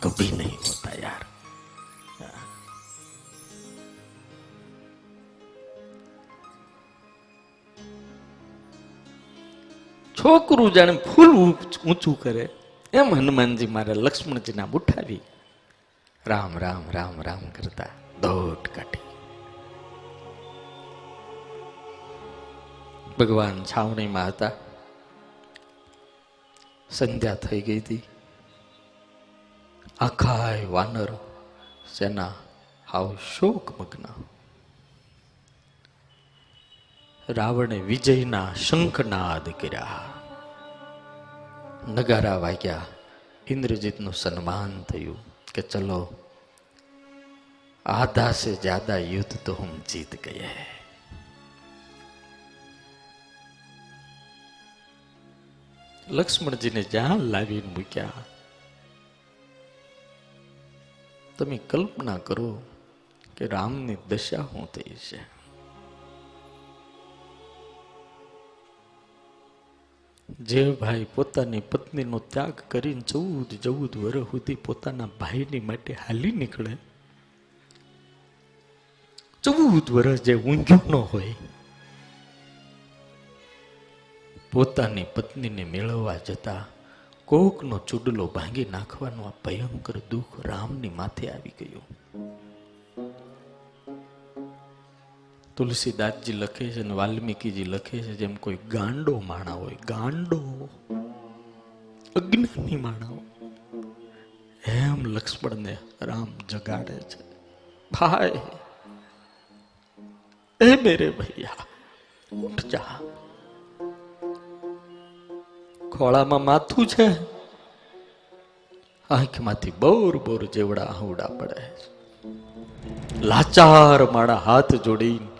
કભી નહીં હોતા. યાર, છોકરું જાણે ફૂલ ઊંચું કરે એમ હનુમાનજી મારે લક્ષ્મણજીને ઉઠાવી રામ રામ રામ રામ કરતા દોટ કાઢી. ભગવાન છાવણીમાં હતા. સંધ્યા થઈ ગઈ હતી. આખાય વાનર સેના હાવ શોકમગ્ન. રાવણે વિજયના શંખનાદ કર્યા, નગારા વાગ્યા. ઇન્દ્રજીતનું સન્માન થયું કે ચલો, આધા સે જ્યાદા યુદ્ધ તો હમ જીત ગયે. લક્ષ્મણજીને જ્યાં લાવીને મૂક્યા, તમે કલ્પના કરો કે રામની દશા શું થઈ છે. जेवभाई पोतानी पत्नीनो त्याग करीने 14-14 वर्ष सुधी पोताना भाईनी माटे हाली निकळे, 14 वर्ष जे ऊंघ्यो न होय पोतानी पत्नीने मेळववा जता कोकनो चूडलो भांगी नाखवानो आ भयंकर दुख रामनी माथे आवी गयुं। तुलसीदास जी लखे छे ने वाल्मीकि जी लखे छे जेम कोई गांडो माणा होय, गांडो अज्ञानी माणा होय एम लक्ष्मण ने राम जगाड़े छे, भाई ए मेरे भैया उठ जा, खोळा मां माथू छे, आंख मांथी बोर बोर जेवड़ा आहुड़ा पड़े। लाचार माणा हाथ जोड़ीने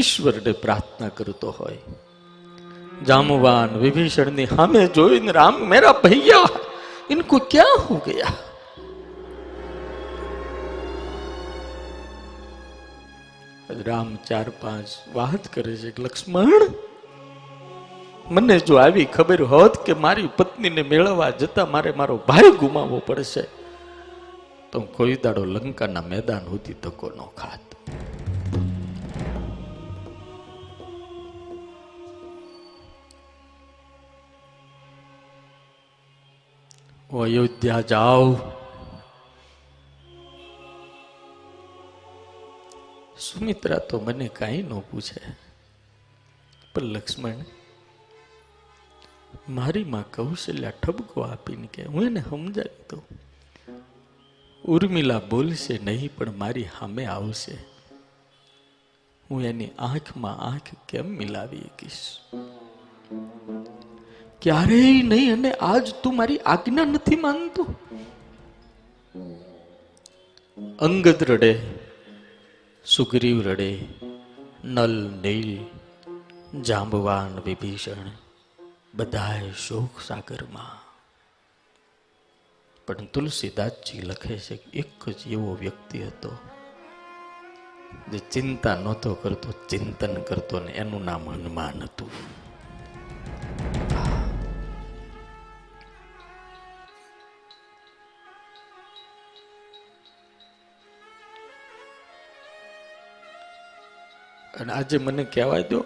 ईश्वर ने प्रार्थना करते होय, जामवान विभीषण ने हमें जोईन राम मेरा भैया इनको क्या हो गया। राम 4-5 बात करे छे, लक्ष्मण मने जो आवी खबर होत के मारी पत्नी ने मेळवा जता मारे मारो भाई गुमावो पड़शे तो कोई दाड़ो लंका ना मैदान होती धक्को न खात। अयोध्या जाओ, सुमित्रा तो मने कहीं न पूछे पर लक्ष्मण मारी मां कौशल्या ठबको आपीने के हूँ एने समजावी तो उर्मिला बोलशे नहीं पण मारी हामे आवशे, हूँ एनी आंख में आंख केम मिलावी कीश, क्यारे नहीं अने आज तू मारी आज्ञा नहीं मानतो। अंगद रड़े, सुग्रीव रड़े, नल नील जांबवान विभीषण बधाए शोक सागर में, पण तुलसीदास जी लखे छे एक ज एवो व्यक्ति हतो जे चिंता नतो करतो, चिंतन करतो ने एनु नाम हनुमान हतुं। आज मने कहवाई दो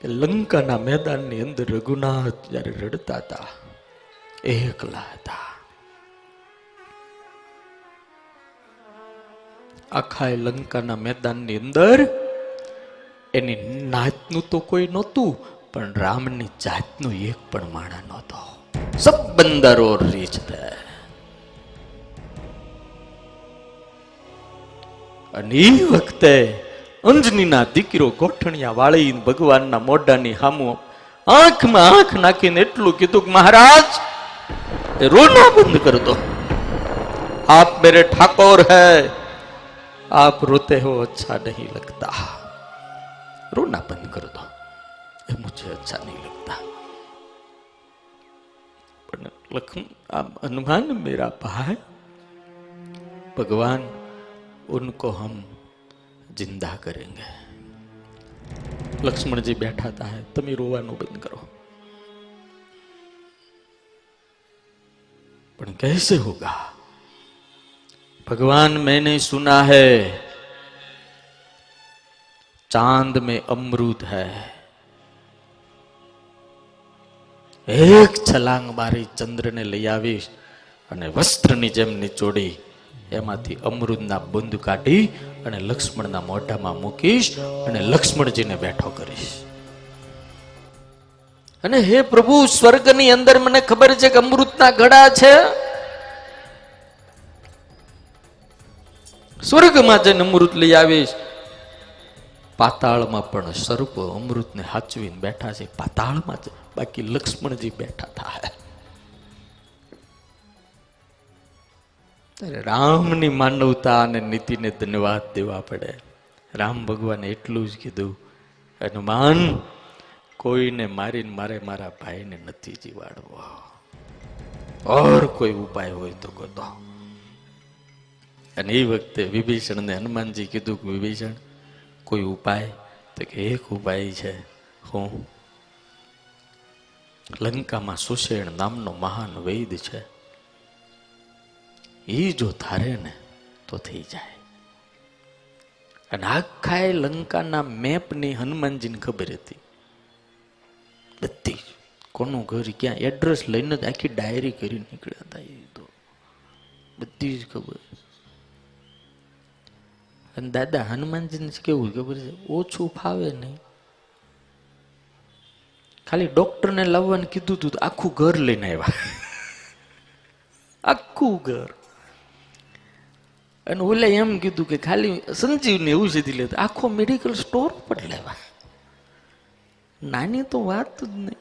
कि लंका ना मैदान नी अंदर रघुनाथ जारे रड़ता था, एकला था, आखा लंका ना मैदान नी अंदर एनी नातनु तो कोई नतु पण राम नी जातनु एक पण माणा नतो, सब बंदरो रीछ था। वक्ते अंजनी ना दीकरो गोठणिया वाली भगवान ना मोढानी हामु आंख में आंख नाखीने एटलुं कीधुं के महाराज रोना बंद कर दो, आप मेरे ठाकुर है, आप रोते हो अच्छा नहीं लगता, रोना बंद कर दो, ये मुझे अच्छा नहीं लगता। हनुमान मेरा भाई, भगवान उनको हम जिंदा करेंगे। लक्ष्मण जी बैठा था है, तमी रोवानो बंद करो, पर कैसे होगा भगवान, मैंने सुना है चांद में अमृत है, एक छलांग मारी चंद्र ने लई आवीश अने वस्त्र नी जेम निचोड़ी एमांथी अमृतना बूंद काढी अने लक्ष्मणना मोढामां मूकीश अने लक्ष्मणजीने बेठो करीश अने हे प्रभु स्वर्गनी अंदर मने खबर छे के अमृतना घड़ा छे, स्वर्गमां जने अमृत लई आवीश, पाताळमां पण सर्प अमृतने हाचवीने बेठा छे, पाताळमां बाकी लक्ष्मणजी बेठा था है। रामनी मानवता अने नीतिने धन्यवाद देवा पड़े। राम भगवाने एटलुं ज कीधुं, हनुमान कोईने मारीने मारे मारा भाईने नथी जीवाड़वो, और कोई उपाय होय तो कहो। अने ए वखते विभीषण ने हनुमान जी कीधुं के विभीषण कोई उपाय, तो के एक उपाय छे हूँ लंका में सुषेण नामनो महान वैद्य छे, ई जो धारे ने तो थी जाए। आखा लंका ना मेप नी हनुमानजी ने खबर थी बधी, कोनु घर क्या एड्रेस लईने आखी डायरी करी निकळ्या था, ई तो बधी ज खबर। अन दादा हनुमानजी ने केवू खबर छे, ओछू फावे नहीं, खाली डॉक्टर ने लाववाने कीधुं तो आखू घर लईने आव्या, आखू घर। अन ओले एम कीधुं के खाली संजीवनी एवं सीधी लेता, आखो मेडिकल स्टोर पर लेवा। नानी तो बात ज नहीं।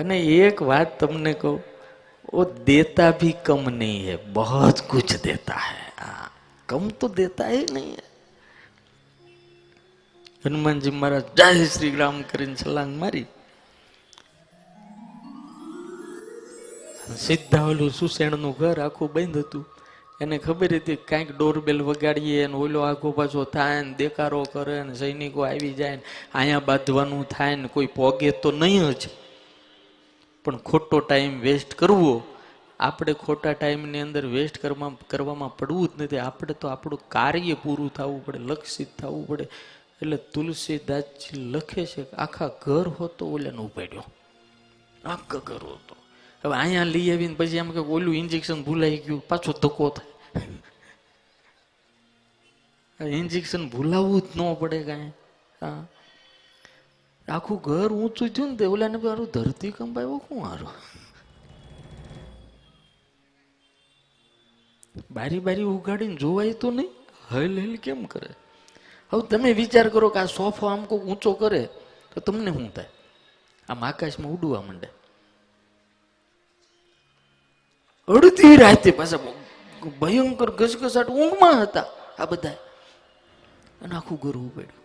अने एक बात तमने कहूं, वो देता भी कम नहीं है, बहुत कुछ देता है, कम तो देता ही नहीं है। हनुमान जी महाराज जय श्री राम करीने छलांग मारी, सीधा ओलू सुसेण नु घर आखू बंद हतुं। एने खबर हती कई डोरबेल वगाड़ीए ने ओलो आगो पाछो थाय ने देकारो करे ने सैनिको आवी जाए ने आया बांधवानुं थाय ने कोई पोगे तो नहीं ज, पण खोटो टाइम वेस्ट करवो आपणे, खोटा टाइम नी अंदर वेस्ट करवामां पड़वुं ज नथी। आपणे तो आपणुं कार्य पूरुं थावुं पड़े, लक्षित थावुं पड़े। एटले तुलसीदासजी लखे छे के आखा घर होतो ओलेने उपाड्यो, आखा घर होतो। हवे आया लई आवीने पछी एम के ओलुं इंजेक्शन भूलाई गयुं, पाछो धक्को थाय। इंजेक्शन भूलावुं ज न पड़े कांई। हां, आखू घर ऊंचू थयुं ने ते ओलाने हारू धरती कंपायो, कुं हारू बारी बारी उगाड़ी जोवाय तो नहीं, हल हल केम करे। हम तमे विचार करो कि आ सोफो आम को ऊंचो करे तो तमने हूं थाय, आम आकाश में उड़वा मंडे। अड़ती राते पाछा भयंकर घसघसाट, ऊँघ में हता आ बधाय, अने आखू घर उपाड्युं।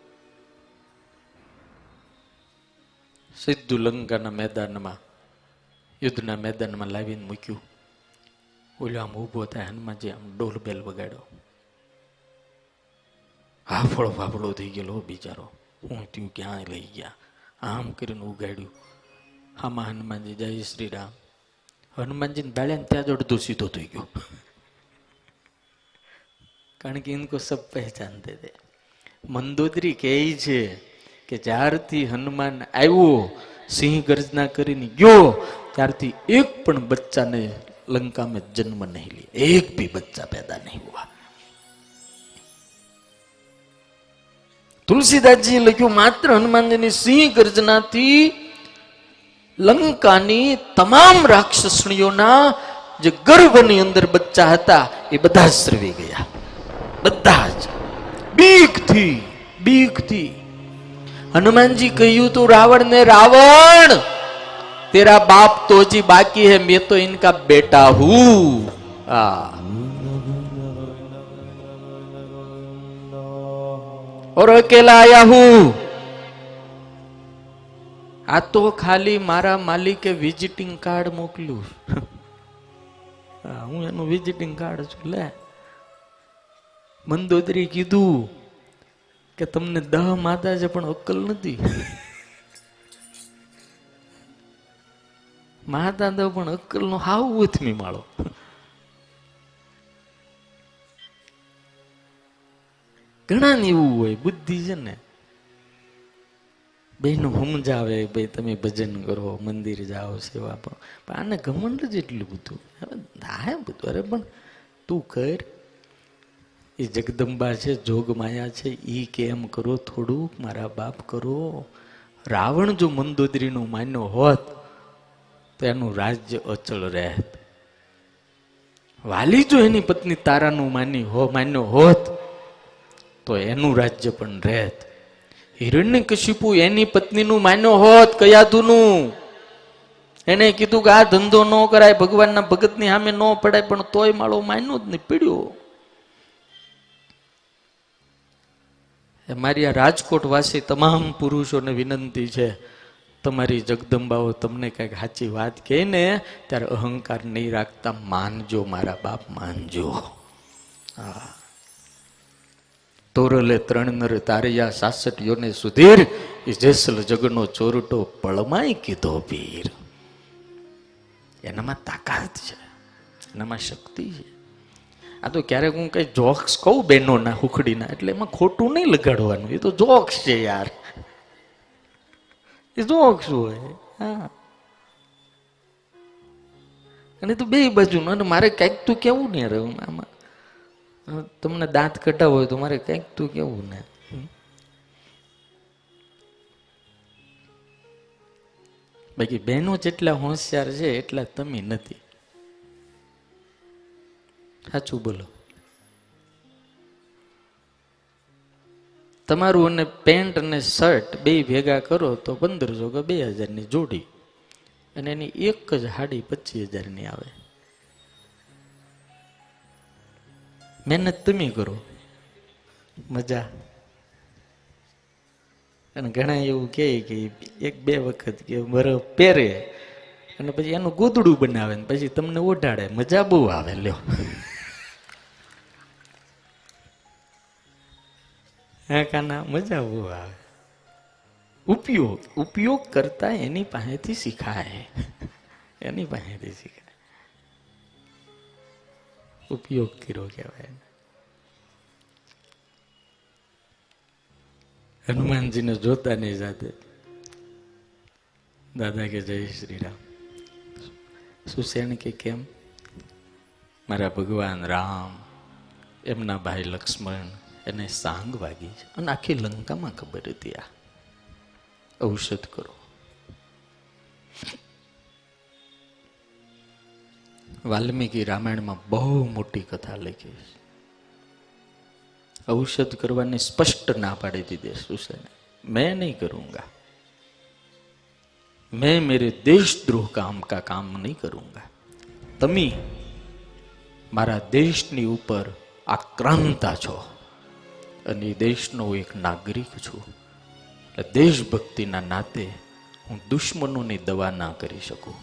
सीधू लंका मैदान में, युद्ध मैदान में लावी मूक्यु। ओलो आम ऊभो थाय, हनुमान जी आम डोलबेल वगाड्यो, हाफड़ो फाफड़ो थी गयो बिचारो, हूँ त्यूं क्या लई गया। आम करीने उगाड्युं, आमां हनुमान जी जय श्री राम। हनुमान जी ने बाळ्याने त्यां ज अडधो सीधो थई गयो, कारण के इनको सब पहचानते थे। मंदोदरी कहे छे के ज्यारथी हनुमान आव्यो, सिंह गर्जना करीने गयो, त्यारथी एक पण बच्चाने लंका में जन्म नहीं लिया, एक भी बच्चा पैदा नहीं हुआ। तुलसीदास जी लिख्यो, मात्र हनुमान जी ने सिंह गर्जना थी लंका नी तमाम राक्षसणियों ना जे गर्भनी अंदर बच्चा हता ए बधा स्रवी गया, बधा ज। बीक थी। हनुमान जी कह्यु तो रावण ने, रावण तेरा बाप तो जी बाकी है, मैं तो इनका बेटा हूं। और अकेला आया हूं, आ तो खाली मारा मालिके विजिटिंग कार्ड मोकलू। हूँ एनु विजिटिंग कार्ड छू ले। मंदोदरी कीधु के तमने दह माता छे पण अक्कल नथी। महादादा पण अक्कल नो हाव उथमी माळो। घणा ने एवुं होय, बुद्धि छे ने, बेनो समजावे भाई तमे भजन करो, मंदिर जाओ, सेवा करो, पण आने घमंड ज એટલું બધું। હવે થાય બધું, અરે પણ તું કર, એ જગદંબા છે, જોગ માયા છે, ઈ કેમ કરો થોડુંક મારા બાપ કરો। રાવણ જો મંદોદરીનો માન્યો હોત तेनु राज्य अचल रहत। वाली जो एनी पत्नी तारा नु मान्यो होत तो एनु राज्य पण रहत। हिरण्यकशिपु एनी पत्नी नु मान्यो होत, कयाधुनु, एने कीधुं के आ धंधो न कराय, भगवानना भगतनी सामे न पडाय, पण तोय माळो मान्यो ज नहीं, पड्यो। मारी आ राजकोटवासी तमाम पुरुषोने विनंती छे, तमारी जगदंबाओ तमने कई साची बात कही ने त्यारे अहंकार नहीं राखता, मानजो मारा बाप, मानजो। तोरले त्रण नर तारिया 66 योने सुधीर જેસલ જગનો ચોરટો પળમાય કીધો પીર. એનામાં તાકાત છે, એનામાં શક્તિ છે. આ તો ક્યારેક હું કઈ જોક્સ કહું બહેનોના હુખડીના એટલે એમાં ખોટું નહીં લગાડવાનું, એ તો જોક્સ છે યાર, એ જોક્સ હોય. હા, અને તો બે બાજુ મારે કંઈક તું કેવું ને રહ્યું આમાં તમને દાંત કઢાવ હોય તો મારે કંઈક તું કેવું ને. બાકી બહેનો જેટલા હોશિયાર છે એટલા તમે નથી. સાચું બોલો. તમારું અને પેન્ટ અને શર્ટ બે ભેગા કરો તો 1500 કે 2000 ની જોડી, અને એની એક જ હાડી 25,000 ની આવે. મહેનત તમે કરો, મજા. અને ઘણા એવું કહે કે એક બે વખત કે બરફ પહેરે અને પછી એનું ગોદડું બનાવે ને પછી તમને ઓઢાડે, મજા બહુ આવે. લ્યો હે કાના, મજા બહુ આવે. ઉપયોગ કરતા એની પાસેથી શીખાય, એની પાસેથી શીખાય. ઉપયોગ કર્યો કહેવાય. હનુમાનજીને જોતાની સાથે દાદા કે જય શ્રી રામ. સુસેન કે કેમ? મારા ભગવાન રામ, એમના ભાઈ લક્ષ્મણ, એને સાંગ વાગી છે અને આખી લંકામાં ખબર હતી. આ ઔષધ કરો. વાલ્મીકી રામાયણમાં બહુ મોટી કથા લખી છે. ઔષધ કરવાની સ્પષ્ટ ના પાડી દીધી સુસેને. મેં નહીં કરૂંગા, મેં મેરે દેશદ્રોહ કા કામ નહીં કરૂંગા. તમે મારા દેશની ઉપર આક્રાંતા છો અને દેશનો એક નાગરિક છું, એટલે દેશભક્તિના નાતે હું દુશ્મનોની દવા ના કરી શકું.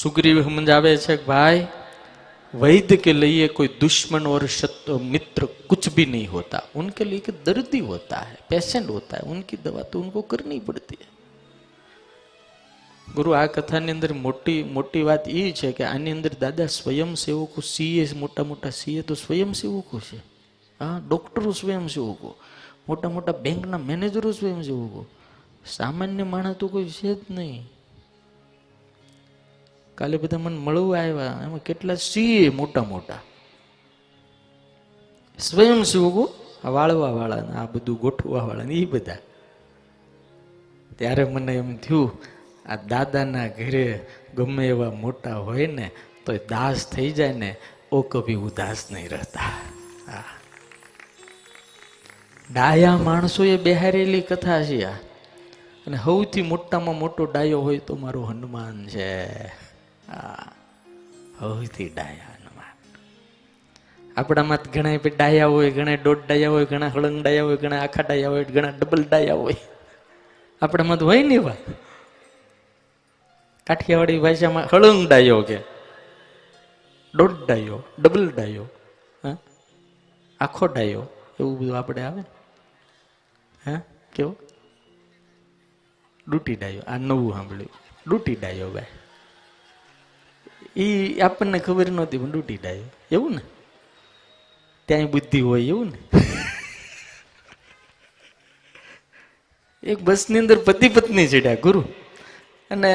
સુગ્રીવ સમજાવે છે કે ભાઈ वैद्य के लिए कोई दुश्मन और मित्र कुछ भी नहीं होता, उनके लिए एक दर्दी होता है, पेशेंट होता है, उनकी दवा तो उनको करनी पड़ती है. गुरु आ कथा ની અંદર મોટી મોટી વાત એ છે કે આની અંદર દાદા સ્વયંસેવકો સીએ, મોટા મોટા સીએ તો સ્વયંસેવકો છે. હા, ડોક્ટરો સ્વયંસેવકો, મોટા મોટા બેંકના મેનેજરો સ્વયંસેવકો. સામાન્ય માણસ તો કોઈ છે જ નહીં. કાલે બધા મને મળવા આવ્યા, એમાં કેટલા સીએ મોટા મોટા સ્વયંસેવકો, આ વાળવા વાળા ને આ બધું ગોઠવા વાળા ને એ બધા. ત્યારે મને એમ થયું આ દાદાના ઘરે ગમે એવા મોટા હોય ને તો દાસ થઈ જાય ને, ઓ કભી ઉદાસ નહીં રહેતા. ડાયા માણસો એ બેહારેલી કથા છે આ. અને સૌથી મોટામાં મોટો ડાયો હોય તો મારો હનુમાન છે. હવથી ડાયા હનુમાન. આપણામાં ઘણા ડાયા હોય, ઘણા દોઢ ડાયા હોય, ઘણા હળંગ ડાયા હોય, ઘણા આખા ડાયા હોય, ઘણા ડબલ ડાયા હોય. આપણામાં તો હોય ને એવા. કાઠિયાવાડી ભાષામાં હળંગ ડાયો કે દોઢ ડાયો, ડબલ ડાયો, હા આખો ડાયો, એવું બધું આપણે આવે. હા કેવો ડૂટી ડાયો. આ નવું સાંભળ્યું, ડૂટી ડાયો. ભાઈ એ આપણને ખબર નહોતી પણ ડૂટી ડાયો એવું ને, ત્યાં બુદ્ધિ હોય એવું ને. એક બસની અંદર પતિ પત્ની ચડ્યા ગુરુ, અને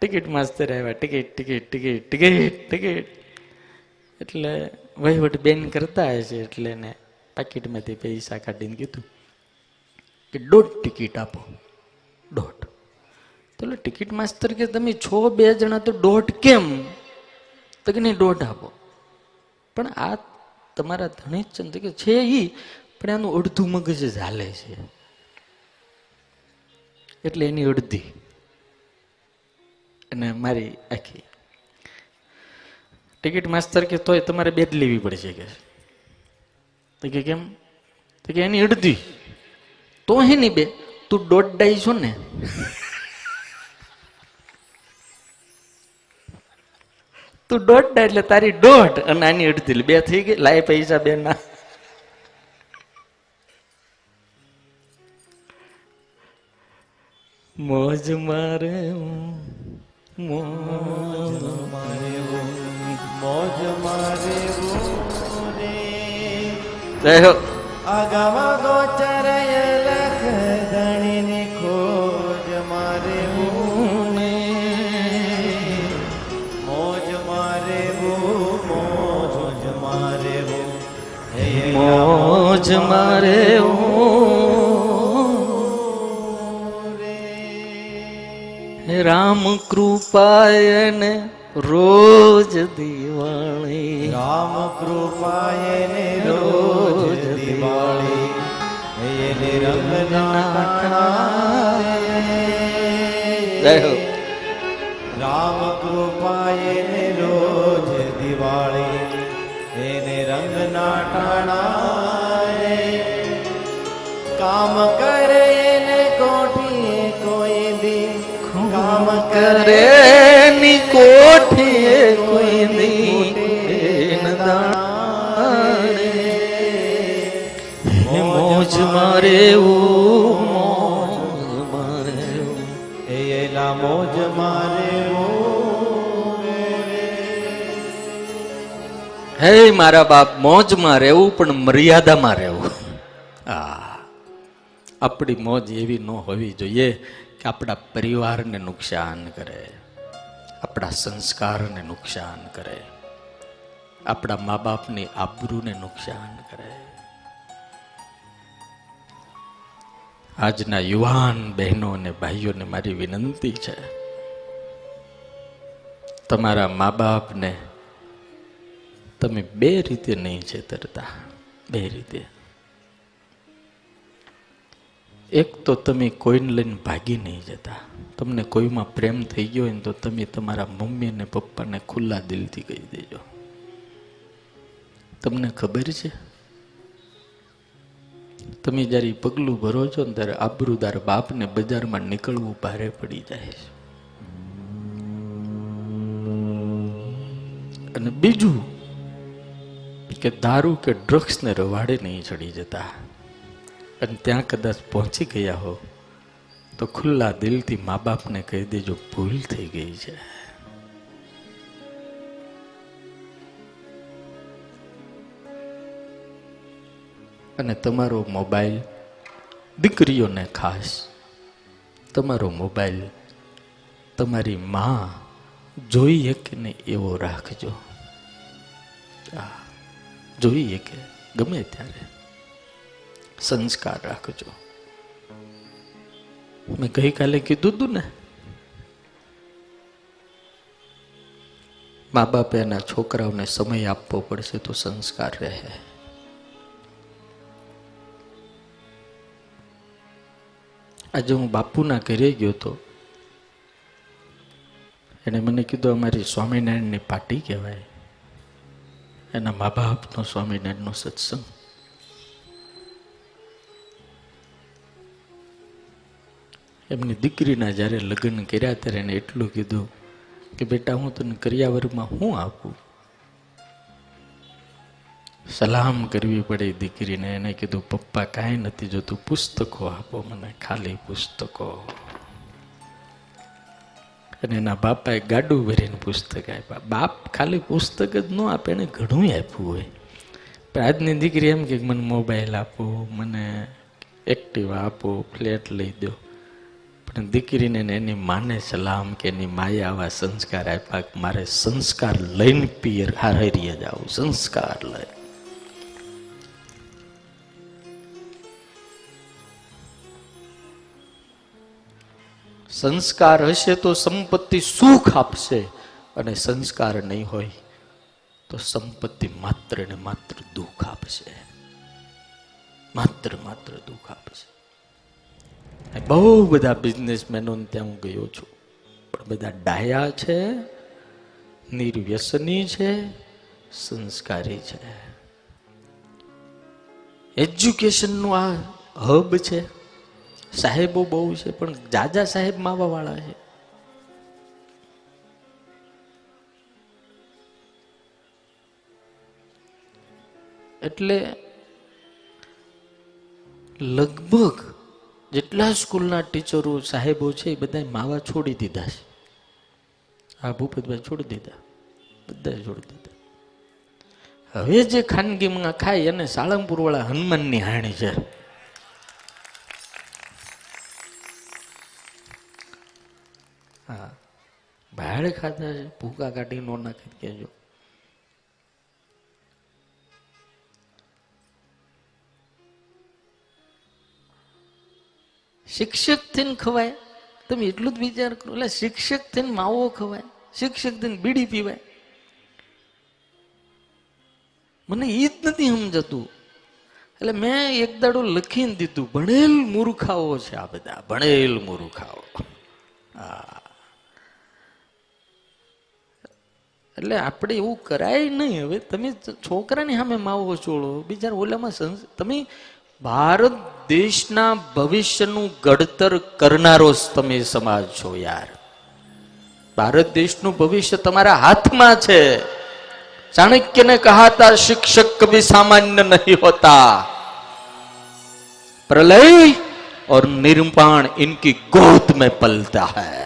ટિકિટ માસ્તર આવ્યા, ticket ticket ticket ticket ticket, એટલે વહીવટ બેન કરતા હશે એટલે એને પાકીટમાંથી પૈસા કાઢીને કીધું કે 1.5 ટિકિટ આપો. 1.5 તો એટલે ટિકિટ માસ્તર કે તમે છો બે જણા તો 1.5 કેમ? તો કે નહીં 1.5 આપો. પણ આ તમારા ધણીચંદ કે છે એ, પણ એનું અડધું મગજ જ હાલે છે, એટલે એની અડધી અને મારી આખી. ટિકિટ માસ્તર કે તોય તમારે બે જ લેવી પડશે કે. તો કે કેમ? તો કે એની અડધી તો હે ની બે, તું 1.5 ડાઈ છો ને. તું 1.5 ડાય એટલે તારી 1.5 અને આની અડધી, 2 થઈ ગઈ. લાય પૈસા બે ના. मौज मारे मौज मारे वो मौज मारे रे जय हो आगम गोचर लख धनी खोज मारे ने मौज मारे वो मौज मारे वो मौज मारे राम कृपायने रोज दीवाणी राम कृपायने रोज दीवाणी ये रंग नाटना जय हो राम कृपायने रोज दीवाणी ये रंग नाटना काम करे ने कोठी कोई भी काम करे नी कोठी कोई नी दाने मौज मारे ओ मौज मारे ए ला मौज मारे ओ हे मारा बाप मौज मारे ओ पण मर्यादा मारे ओ आ अपनी मौज एवी न होवी जोईए कि अपना परिवार ने नुकसान करे अपना संस्कार ने नुकसान करे अपना माँ बाप ने आबरू ने नुकसान करे। आजना युवान बहनों ने भाईओं ने मारी विनंती है तमारा माँ बाप ने तमे बे रीते नहीं छेतरता बे रीते एक तो तमे कोईने लईने भागी नहीं जता तमने कोई में प्रेम थई गयो होय तो तमे तमारा मम्मी ने पप्पा ने खुला दिल थी कही देजो। तमने खबर है तमे ज्यारे पगलू भरो छो त्यारे आबरूदार बाप ने बजार में निकलवू भारे पड़ी जाए। अने बीजू के दारू के ड्रग्स ने रवाड़े नहीं चढ़ी जता अने त्यां कदाच पहुंची गया हो तो खुला दिल थी माँ बाप ने कही दे जो भूल थी गई है। अने तमारो मोबाइल दीकरीओ ने खास तमारो मोबाइल तमारी माँ जोई हके ने एवो राखजो जोई हके गमे त्यारे संस्कार राखजो। मैं गई काले कीधु तू ने माँ बापे ना छोकराओं ने समय आपवो पड़शे तो संस्कार रहे। आज हूँ बापू ना घरे गयो तो एने मने कीधु अमारी स्वामीनारायण नी पार्टी कहेवाय एना माँ बाप नो स्वामीनारायण नो सत्संग एमनी दीकरीना ज्यारे लग्न कर्या त्यारे एने एटलुं कीधुं कि बेटा हूँ तने करियावरमां हूँ आपूं। सलाम करवी पड़ी दीकरीने एने कीधुं पप्पा कांई नथी जोतुं पुस्तको आपो मने खाली पुस्तको अने एना बापाए गाडू भरीने पुस्तक आप्या। बाप खाली पुस्तक ज न आपे एने घणुंय आप्युं होय पण आजनी दीकरी एम के मने मोबाइल आपो मने एक्टिवा आपो फ्लेट लई दो दीकरी ने एनी माने सलाम के एनी माए आवा संस्कार आप्या मारे संस्कार लईने पीर हारेरिया जाओ संस्कार लई। संस्कार हशे तो संपत्ति सुख आपशे अने संस्कार नहीं होय तो संपत्ति मात्र ने मात्र दुख आपशे मात्र मात्र दुख आपशे। बहु बधा बिजनेसमेनों त्यां हूँ गयो छूं पण बधा डाया छे निर्व्यसनी छे संस्कारी छे। एज्युकेशन नो आ हब छे साहेबो बहु छे पण जाजा साहेब मावावाळा छे। एटले लगभग જેટલા સ્કૂલના ટીચરો સાહેબો છે એ બધા માવા છોડી દીધા છે. આ ભૂપતભાઈ છોડી દીધા, બધા છોડી દીધા. હવે જે ખાનગીમાં ખાય અને સાળંગપુર વાળા હનુમાનની હાણી છે. હા, ભાડે ખાતા છે, ભૂકા કાઢી નો નાખી કહેજો. शिक्षक थीन खवाय तब एटलू ज विचार करो. शिक्षक थीन मावो खवाय, शिक्षक थीन बीड़ी पीवाय. मने ई ज नथी समजातुं. एटले मैं एक दाड़ो लखीने दीधुं, भणेल मूर्खाओ छे आ बधा, भणेल मूर्खाओ. एटले आपणे एवुं कराय नहीं. हवे तमे छोकरानी सामे मावो छोड़ो, बीजा ओलामां तमे भारत देशना भविष्यनु घडतर करनारो तमे समाज छो यार. भारत देशनु भविष्य तमारा हाथमां छे. चाणक्य ने कहा था शिक्षक कभी सामान्य नहीं होता. प्रलय और निर्माण इनकी गोद में पलता है.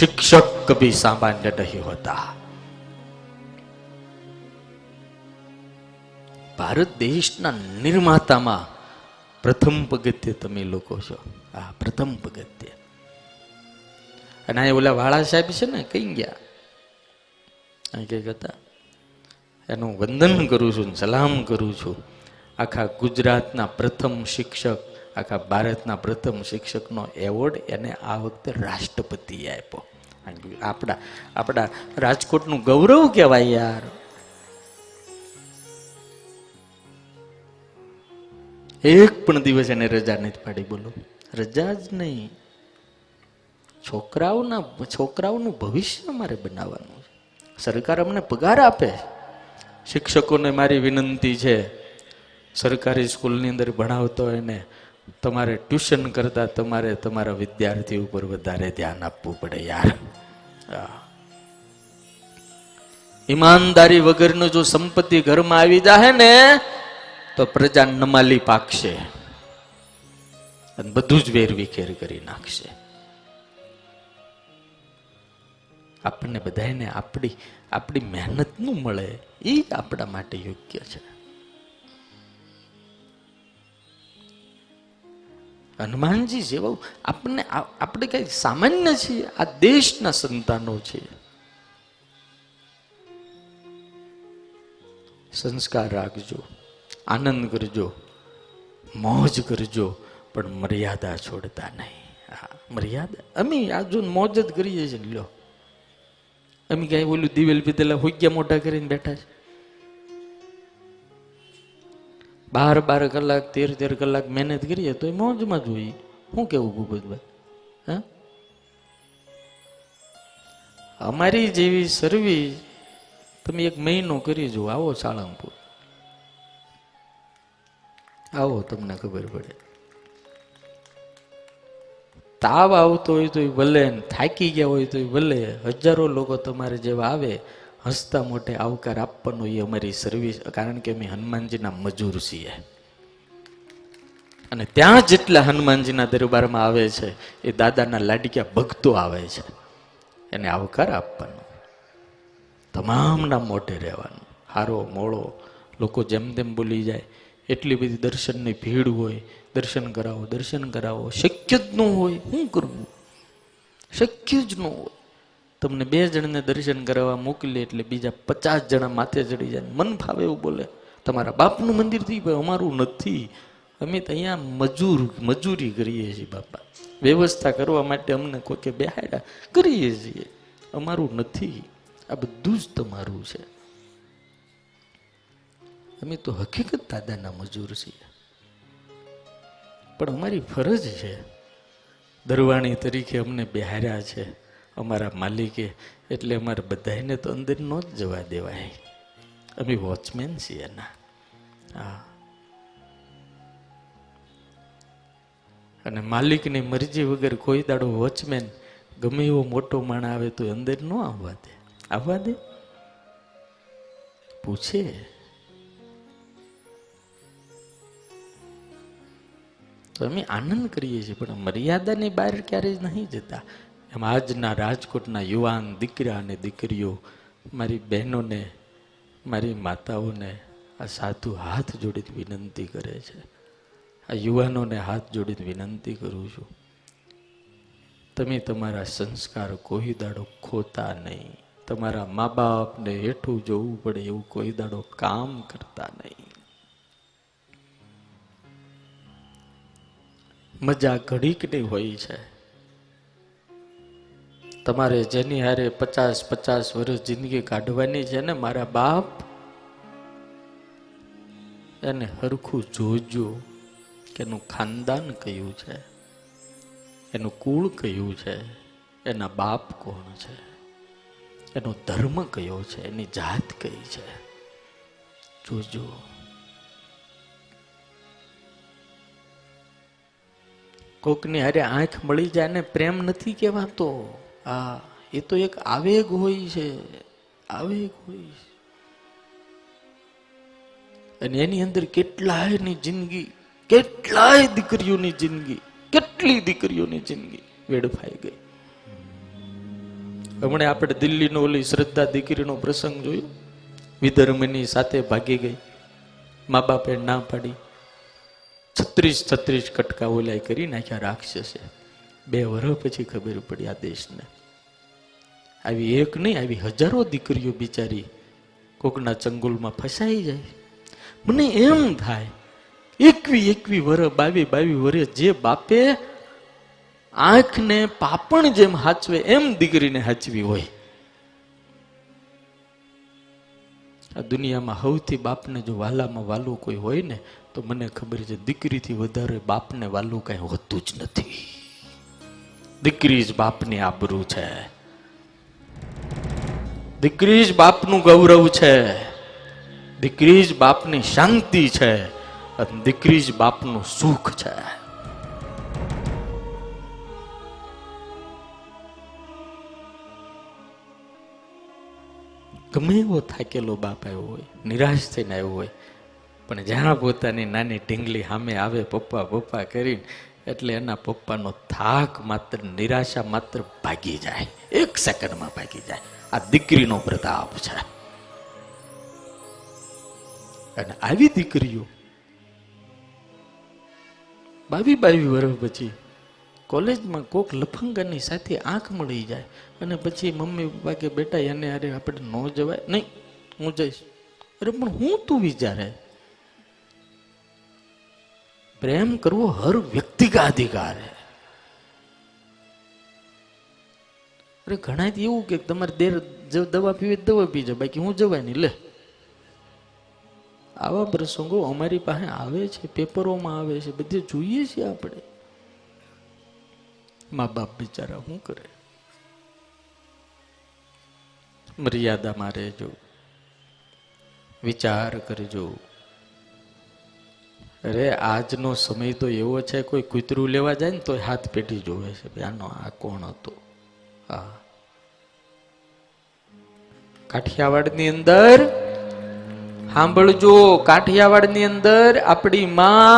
शिक्षक कभी सामान्य नहीं होता. भारत देशना निर्मातामां प्रथम पगत्य तमे लोको छो. आ प्रथम पगत्य. अने आ ओला वाळा साहेब छे ने कई गया, आ के कथा एनु वंदन करूं छूं, सलाम करूं छूं. आखा गुजरातना प्रथम शिक्षक, आखा भारतना प्रथम शिक्षकनो एवोर्ड एने आ वखते राष्ट्रपतिए आप्यो. आपड़ा आपड़ा राजकोटनुं गौरव कहेवाय यार. एक पण दिवस एने रजा नहीं पाड़ी. बोलो रजा ज नहीं. छोकराओनु भविष्य अमारे बनाववानुं छे. सरकार अमने पगार आपे. शिक्षकोने मारी विनंती छे, सरकारी स्कूलनी अंदर भणावतो एने तमारे ट्यूशन करता तमारे तमारा विद्यार्थी उपर वधारे ध्यान आपवुं पड़े यार. ईमानदारी वगरनो जो संपत्ति घर में आवी जाहे ने तो प्रजा नमाली पाकशे, बधुं ज वेरविखेर करी नाखशे. आपणे बधाने आपणी आपणी मेहनतनुं मळे ई आपणा माटे योग्य छे. हनुमानजी जेवो आपणे आपणे कांई सामान्य छीए. आ देशना संतानो छे. संस्कार राखजो, आनंद करजो, मौज करजो, पण मर्यादा छोड़ता नहीं. मर्यादा अमी आज जो मौज ज करीए छे. लो अमी काई बोलू दिवेल पीतेला होग्या मोटा करीने बैठा छे. 12-12 कलाक 13-13 कलाक मेहनत करीए तो मौज में ज होई. शुं केवुं भूपतभाई? हाँ, अमारी जेवी सर्विस तमे एक महीनो करी जो. आवो साळंगपुर आओ, तमने खबर पड़े. ताव आवतो होय तोय भले, थाकी गया होय तोय भले, हजारों लोग तमारे जेवा आवे, हसता मोटे आवकार आपवानो ए अमारी सर्विस. कारण के अमे हनुमानजीना मजूर छीए. अने त्यां जेटला हनुमानजीना दरबारमां आवे छे ए दादाना लाडक्या भक्तो आवे छे. एने आवकार आपवानो, तमामना मोटे रहेवानुं. हारो मोळो लोको जेम तेम बोली जाय एटली बधी दर्शननी भीड़ होय. दर्शन करावो, दर्शन करावो. शक्य ज न होय. शुं करवुं? शक्य ज न होय. तमने 2 जणने दर्शन करावा मोकले एटले बीजा 50 जणा माथे चढ़ी जाय. मन फावे एवुं बोले तमारा बापनुं मंदिर थी, पण अमारुं नथी. अमे तो अहींया मजूरी करीए छीए बापा. व्यवस्था करवा माटे अमने कोके बेहाड्या करीए छीए. अमारुं नथी. आ बधुं ज तमारुं छे. अमे तो हकीकत दादाना मजूर छीए, पण अमारी फरज है. दरवाणी तरीके अमने बेहार्या छे अमारा मालिके, एटले अमारे बधाने तो अंदर न ज जवा देवाय. अमे वॉचमेन छीए ना. हाँ, अने मालिकनी मरजी वगर कोई दाड़ो वॉचमेन गमे एवो मोटो माण आवे तो अंदर न आववा दे. आववा दे? पूछे. तो अमे आनंद करीए छीए पण मर्यादा ने बाहर क्यारेय नहीं जता। एम आजना राजकोटना युवान दीकरा ने दीकरीओ मारी बहनों ने मारी माताओं ने आ साधु हाथ जोड़ीने विनंती करे छे। आ युवानों ने हाथ जोड़ीने विनंती करूं छुं, तमे तमारा संस्कार कोई दाड़ो खोता नहीं। तमारा माँ बाप ने हेठू जोवू पड़े एवुं कोई दाड़ो काम करता नहीं। मजा घड़ीक नी होय छे। तमारे जेनी हारे 50-50 वर्ष जिंदगी काढवानी छे ने मारा बाप, एने हरखू जोजो के एनु खानदान कयुं छे, एनु कुल कयुं छे, एना बाप कोण छे, एनो धर्म कयो छे, एनी जात कई छे, जोजो। कोकनी हारे आंख मळी जाय ने प्रेम नथी कहेवातो। आ ए तो एक आवेग होय छे, आवेग होय छे। अने एनी अंदर केटलायनी जिंदगी, केटलाय दीकरीओनी जिंदगी, केटली दीकरीओनी जिंदगी वेड़फाई गई। हमणे आपणे दिल्लीनो ओली श्रद्धा दीकरीनो प्रसंग जोयो। विधर्मनी साथे भागी गई, माँ बापे ना पाडी। 36-36 कटका ओलाय करी नाख्या राक्षसे। 2 वर्ष पछी खबर पड़ी आ देशने आवी एक नहीं आवी हजारों दीकरीओ बिचारी कोकना चंगुलमां फसाई जाय। मने एम थाय 21-22 वर्ष जे बापे आंख ने पापण जेम हाचवे एम दीकरीने हाचवी होय। आ दुनियामां हौथी बापने जो वालामां वालू कोई होय ने तो मने खबर छे दीकरी थी वधारे बापने वालू काई होतुं ज नथी। दीकरी ज बापनी आबरू छे, दीकरी ज बापनुं गौरव छे, दीकरी ज बापनी शांति छे, अने दीकरी ज बापनुं सुख छे। गमे एवो थाकेलो बाप आव्यो होय, निराश थईने आव्यो होय, पण ज्यां पोतानी नानी ढींगली सामे आवे पप्पा पप्पा करीने एटले एना पप्पानो थाक मात्र, निराशा मात्र भागी जाय, एक सेकंडमां भागी जाय। आ दीकरीनो प्रताप छे। अने आवी दीकरीओ 22-22 वर्ष पछी कॉलेजमां कोक लफंगानी साथे आंख मळी जाय अने पछी मम्मी पप्पा के बेटा याने अरे आपणे न जवाय, नहीं हूँ जईश। अरे पण हूँ तू विचारे। प्रेम करवो हर व्यक्ति का अधिकार है। अरे घणाय तो एवुं के तमारे देर जो दवा पीवे दवा पी जाओ, बाकी हूँ जवाय नहीं ले। आवा प्रसंगो अमारी पासे आवे छे, पेपरोमां आवे छे, बधे जोईए छे आपणे। माँ बाप बिचारा हूँ करे, मर्यादा मां रहेजो, विचार करजो। अरे आजनो समय तो एवो छे कोई कुतरू लेवा जाए ने तो हाथ पेटी जोवे छे, आनो आ कोण हतो। आ काठियावाड़नी अंदर सांभळजो, काठियावाड़नी अंदर आपणी मां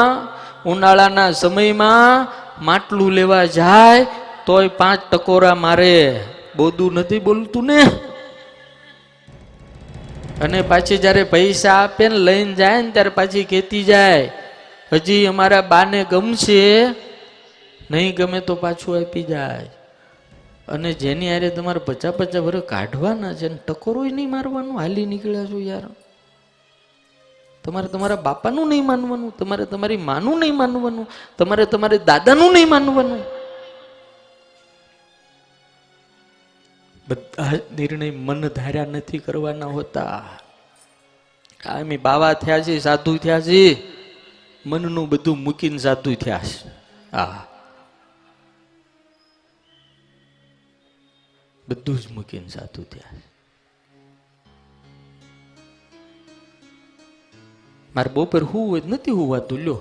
उनाळाना समयमां માટલું लेवा जाए तोय 5 टकोरा मारे। बोदू नथी बोलतुं ने। अने पाछी जारे पैसा आपे ने लईने जाए ने त्यारे पाछी कहती जाए हजी अमारा बाने गमशे, नहीं गमे तो पाछुं आपी जाए। अने जेनी हारे तमारे 50-50 वर्ष काढवाना छे ने टकोरोय नहीं मारवानो, हाली निकळ्या छो यार। तमारे तमारा बापानुं नहीं मानवानुं, तमारे तमारी मानुं नहीं मानवानुं, तमारे तमारे दादानुं नहीं मानवानुं। बधा निर्णय मन धार्या नथी करवाना होता। आमी बावा थया छे, साधु थया छे, मननुं बधुं मूकीने साधु थया छे। आ बधुं ज मूकीने साधु थया छे। मार बपोर हुवे नथी हुवातुं, લ્યો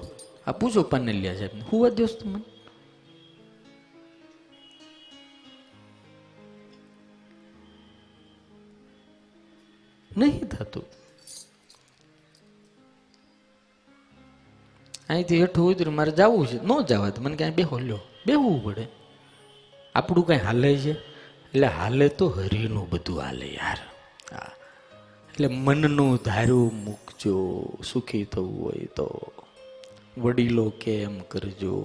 आ पूछो पाનેલિયા સાહેબને, હુવા દોસ્ત મને। नहीं थतुं। અહીંથી હેઠું ઉતર્યું મારે જવું છે, ન જવા તો મને ક્યાંય બેહો લ્યો, બેહવું પડે. આપણું કાંઈ હાલે છે એટલે હાલે તો હરીનું બધું હાલે યાર. હા, એટલે મનનું ધાર્યું મૂકજો. સુખી થવું હોય તો વડીલો કેમ કરજો,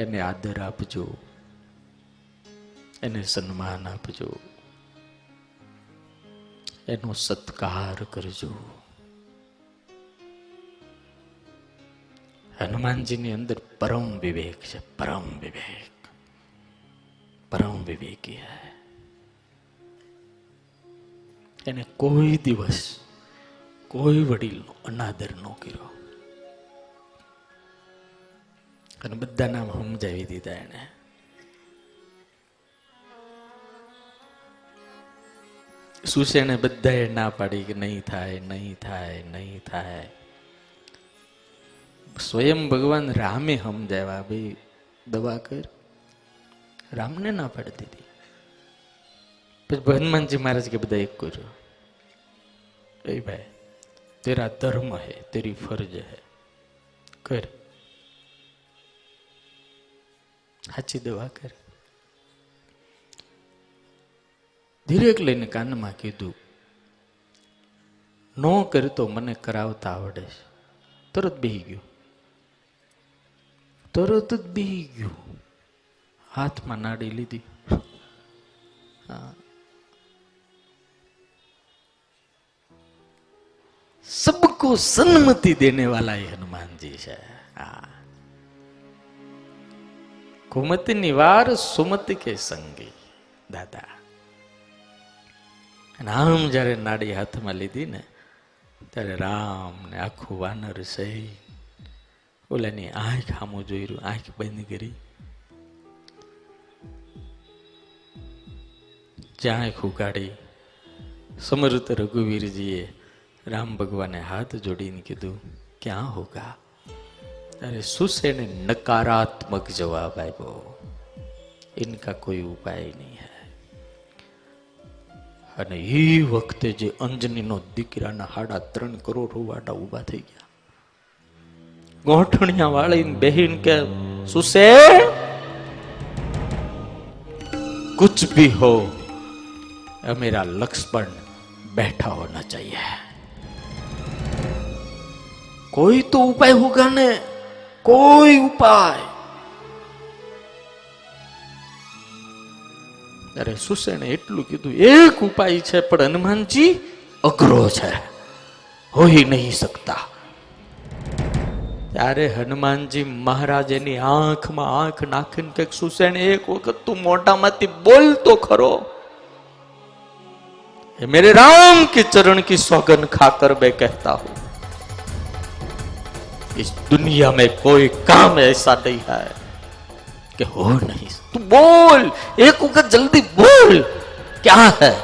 એને આદર આપજો, એને સન્માન આપજો, એનો સત્કાર કરજો. હનુમાનજીની અંદર પરમ વિવેક છે, પરમ વિવેક, પરમ વિવેકી હે. એને કોઈ દિવસ કોઈ વડીલનો અનાદર ન કર્યો અને બધા નામ સમજાવી દીધા એને. સુસેને બધાએ ના પાડી કે નહીં થાય, નહીં થાય, નહીં થાય. સ્વયં ભગવાન રામે સમજાવ્યા, ભાઈ દવા કર. રામને ના પાડી દીધી. પછી હનુમાનજી મહારાજ કે બધા એક કર્યો, એ ભાઈ તેરા ધર્મ હે, તેરી ફરજ હે, કર સાચી દવા કર. ધીરેક લઈને કાનમાં કીધું, નો કરતો મને કરાવતા આવડે છે. તરત બેહી ગયો, તરત જ બેહી ગયો. હાથમાં નાડી લીધી. સબકો સન્મતિ દેને વાલા એ હનુમાનજી છે. હા, કુમતિ નિવાર સુમતિ કે સંગી દાદા. રામ જયારે નાડી હાથમાં લીધી ને ત્યારે રામ ને આખું વાનર છે ઓલાની આંખ સામું જોઈ રહ્યું, આંખ બંધ કરી. જ્યાં આંખ ઉગાડી સમર્થ રઘુવીરજીએ રામ ભગવાને હાથ જોડીને કીધું ક્યાં હોગા. ત્યારે સુસેને નકારાત્મક જવાબ આપ્યો, ઇનકા કોઈ ઉપાય નહીં હૈ. અને એ વખતે જે અંજનીનો દીકરાના 3.5 કરોડ રૂવાડા ઉભા થઈ ગયા. ગોઠણિયા વાળીને બહેન કે સુસે કુછ ભી હો મેરા લક્ષ્મણ બેઠા હોના ચાહીએ. કોઈ તો ઉપાય હોગા ને, કોઈ ઉપાય. અરે સુસેને એટલું કીધું, એક ઉપાય છે પણ હનુમાનજી અઘરો છે, હોઈ નહીં શકતા. ત્યારે હનુમાનજી મહારાજ એની આંખમાં આંખ નાખીને કે સુસેને એક વખત તું મોઢામાંથી બોલ તો ખરો. હે મેરે રામ કે ચરણ કી સોગન ખાકર મેં કહેતા હું, इस दुनिया में कोई काम ऐसा नहीं है कि हो नहीं. तू बोल एक वक्त, जल्दी बोल क्या है.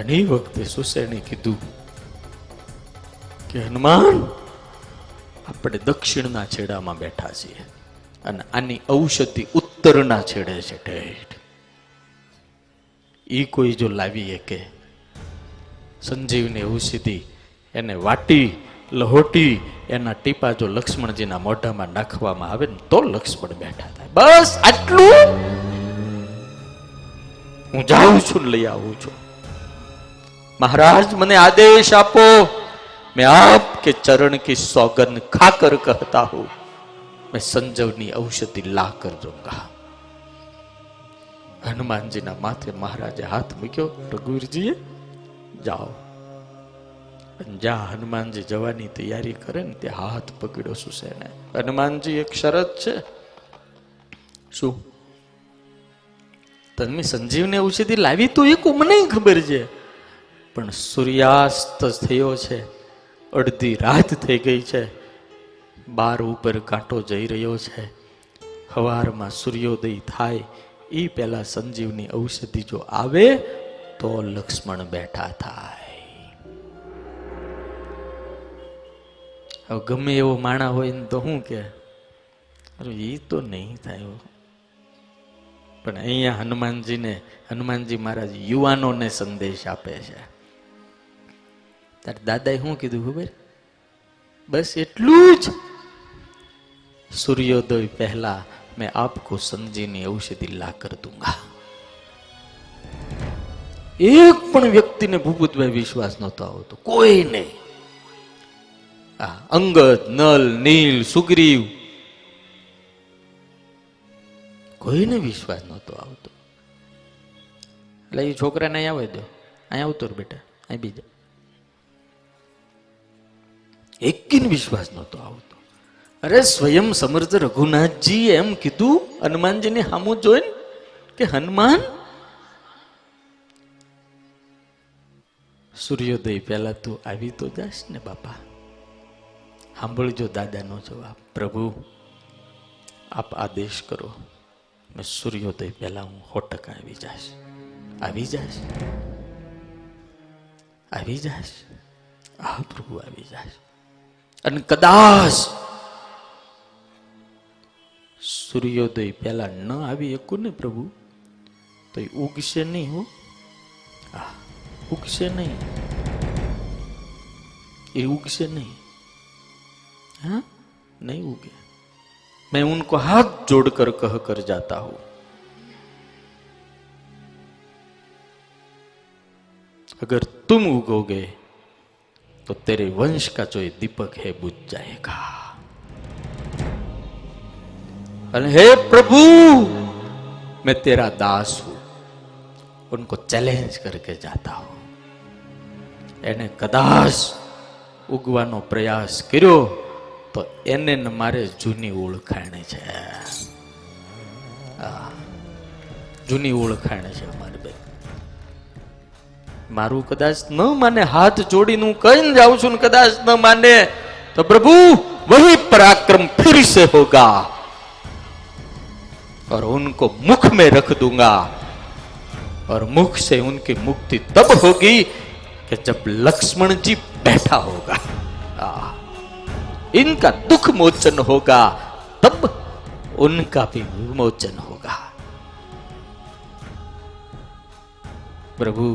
अने वक्त सुसेने कीधु कि हनुमान अपने दक्षिण ना छेड़ा में बैठा छे अने आनी औषधि उत्तर ना छेड़े छे. ठेठ ई कोई जो लावीए के संजीवनी औषधि एने वाटी લહોટી એના ટીપા જો લક્ષ્મણજીના મોઢામાં નાખવામાં આવે ને તો લક્ષ્મણ બેઠા થાય. બસ આટલું હું જાઉં છું, લઈ આવું છું. મહારાજ મને આદેશ આપો, મેં આપ કે ચરણ કી સોગન ખાકર કહેતા હું, મેં સંજીવની ઔષધિ લા કર દઉંગા. હનુમાનજીના માથે મહારાજે હાથ મૂક્યો, રઘુવીરજીએ જાઓ. જ્યાં હનુમાનજી જવાની તૈયારી કરે ને ત્યાં હાથ પકડ્યો સુસેને. હનુમાનજી એક શરત છે, શું તમે સંજીવને ઔષધિ લાવી તો એક મને ખબર છે, પણ સૂર્યાસ્ત થયો છે, અડધી રાત થઈ ગઈ છે, બાર ઉપર કાંટો જઈ રહ્યો છે, હવારમાં સૂર્યોદય થાય એ પહેલા સંજીવની ઔષધિ જો આવે તો લક્ષ્મણ બેઠા થાય. ગમે એવો માણા હોય ને તો શું કે એ તો નહીં થાય. પણ અહીંયા હનુમાનજીને હનુમાનજી મહારાજ યુવાનોને સંદેશ આપે છે. તાર દાદાએ શું કીધું ખબર? બસ એટલું જ, सूर्योदय पहला मैं आपको संजीवनी औषधि ला कर दूंगा। एक पण व्यक्ति ने भूपत भाई विश्वास नता हो तो कोई ने अंगद, नल, नील, सुग्रीव कोई ने विश्वास नता हो तो ले छोकरा ने आवे दो आया उतर बेटा आई बीजा एक किन विश्वास नता हो। अरे स्वयं समर्थ रघुनाथ जी एम कीधु हनुमान जी ने हामू जोईन के हनुमान सूर्योदय पहला तू आवी तो जाश ने बापा। सांभळजो दादा नो जवाब, प्रभु आप आदेश करो मैं सूर्योदय पहला हूँ 100% आवी जाश। आवी जाश, आवी जाश, आ प्रभु आवी जाश। अन कदाच सूर्योदय पहला न आवी एको ने प्रभु तो उगशे नहीं हो, उगशे नहीं, ये उगशे नहीं, हाँ नहीं उगे। मैं उनको हाथ जोड़कर कह कर जाता हूं, अगर तुम उगोगे तो तेरे वंश का जो दीपक है बुझ जाएगा। हे प्रभु मैं तेरा दास हूं, उनको चैलेंज करके जाता हूं। एने कदाच उगवानो प्रयास कर्यो तो एने न मारे जूनी ओळखाण छे, जूनी ओळखाण छे मारे बे। मारू कदाच न माने हाथ जोडीने हूं कहीने जाऊं छूं, कदाच न माने तो प्रभु वही पराक्रम फिर से होगा और उनको मुख में रख दूंगा और मुख से उनकी मुक्ति तब होगी कि जब लक्ष्मण जी बैठा होगा, इनका दुख मोचन होगा तब उनका भी विमोचन होगा। प्रभु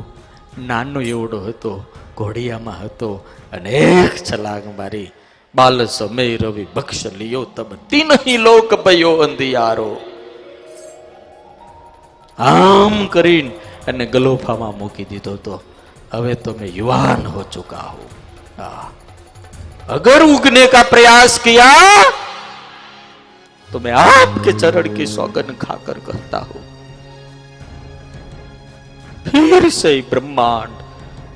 नानो एवडो हतो घोड़ियामां हतो अने एक छलांग मारी, बाल समय रवि बख्श लियो तब तीन ही लोक भयो अंधियारो। आम करीन अने गलोफा में मूकी दीधो तो हवे तो मैं युवान हो चुका हूं। अगर उगने का प्रयास किया तो मैं आपके चरण की सौगंध खाकर कहता हूं फिर से ही ब्रह्मांड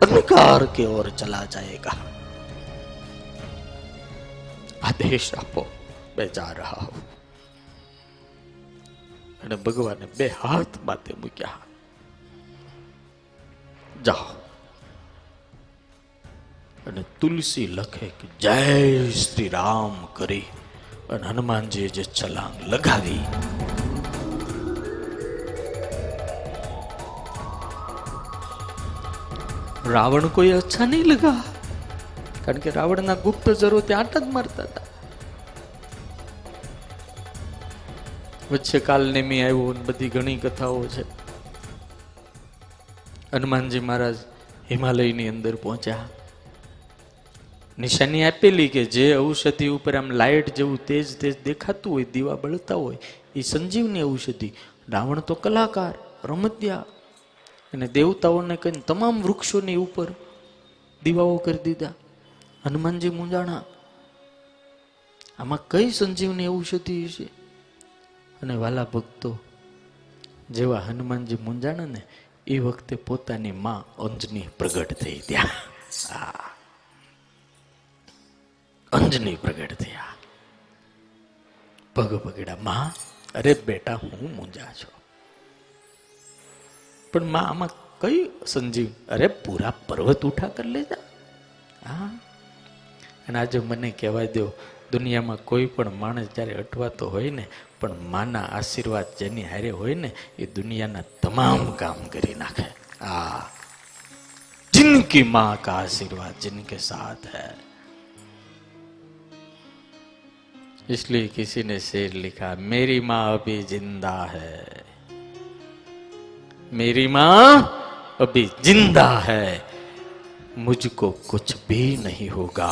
अंधकार की ओर चला जाएगा। आदेश आपो मैं जा रहा हूं। અને ભગવાને બે હાથ માથે મૂક્યા, જાઓ। અને તુલસી લખે કે જય શ્રી રામ કરી અને હનુમાનજી જે છલાંગ લગાવી રાવણ કોઈ અચ્છા નહીં લગા, કારણ કે રાવણના ગુપ્તચરો ત્યાં આટ જ મારતા હતા। વચ્ચે કાલનેમી આવ્યો, બધી ઘણી કથાઓ છે। હનુમાનજી મહારાજ હિમાલયની અંદર પહોંચ્યા, નિશાની આપેલી કે જે ઔષધિ ઉપર આમ લાઇટ જેવું તેજ તેજ દેખાતું હોય, દીવા બળતા હોય, એ સંજીવની ઔષધિ। રાવણ તો કલાકાર રમતિયા, અને દેવતાઓને કહીને તમામ વૃક્ષોની ઉપર દીવાઓ કરી દીધા। હનુમાનજી મૂંઝાણા આમાં કઈ સંજીવની ઔષધિ છે। અને વાલા ભક્તો જેવા હનુમાનજી મુંજાણા ને એ વખતે પોતાની માં અંજની પ્રગટ થઈ ત્યાં, અંજની પ્રગટ થયા, પગ પકડ્યા, માં અરે બેટા હું મુંજા છો, પણ માં આમાં કઈ સંજીવ, અરે પૂરા પર્વત ઉઠા કરી લેજા। હા અને આજે મને કહેવાય દો, દુનિયામાં કોઈ પણ માણસ જ્યારે અટવાતો હોય ને, પણ માના આશીર્વાદ જેની હારે હોય ને એ દુનિયાના તમામ કામ કરી નાખે। આ જિનકી માં કા આશીર્વાદ જિનકે સાથ હૈ। इसलिए किसी ने शेर लिखा, मेरी माँ अभी जिंदा है, मेरी माँ अभी जिंदा है, मुझको कुछ भी नहीं होगा।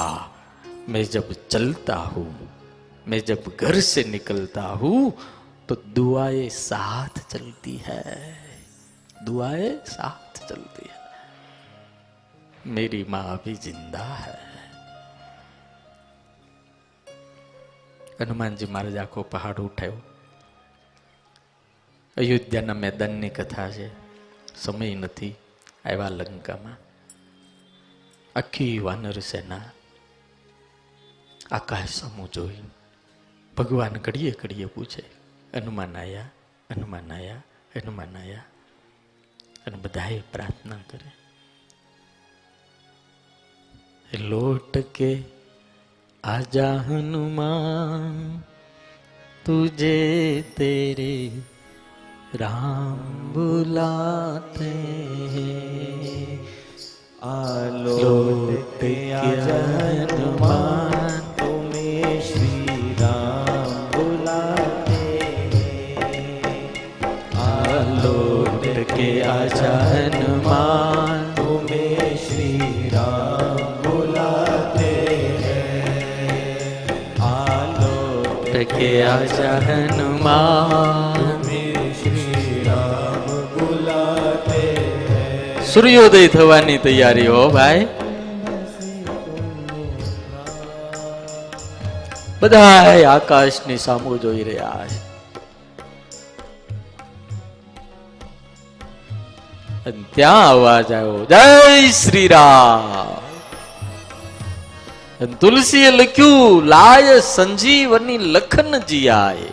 मैं जब चलता हूँ, मैं जब घर से निकलता हूँ तो दुआएं साथ चलती है, दुआएं साथ चलती है। मेरी माँ अभी जिंदा है। हनुमान जी महाराज आखो पहाड़ उठायो। अयोध्याना मैदाननी कथा है। समय नहीं आया लंका में आखी वानर सेना आकाश समूह जोई भगवान घड़िए घड़िए पूछे हनुमान आया, हनुमान आया, हनुमान आया। अने बधाए प्रार्थना करे लौट के आजा हनुमान तुझे तेरे राम बुलाते हैं। आलोट के आजा हनुमान आजा हनुमान तुम्हें श्री राम बुलाते हैं। आलोट के आजा हनुमान तुम्हें श्री राम बुलाते हैं। सूर्योदय थवानी तैयारी हो भाई। बधाए आकाश ने सामू जोई रहा है। त्या आवाज आयो जय श्री राम। तुलसीए लख्यू लाय संजीवनी लखन जी आए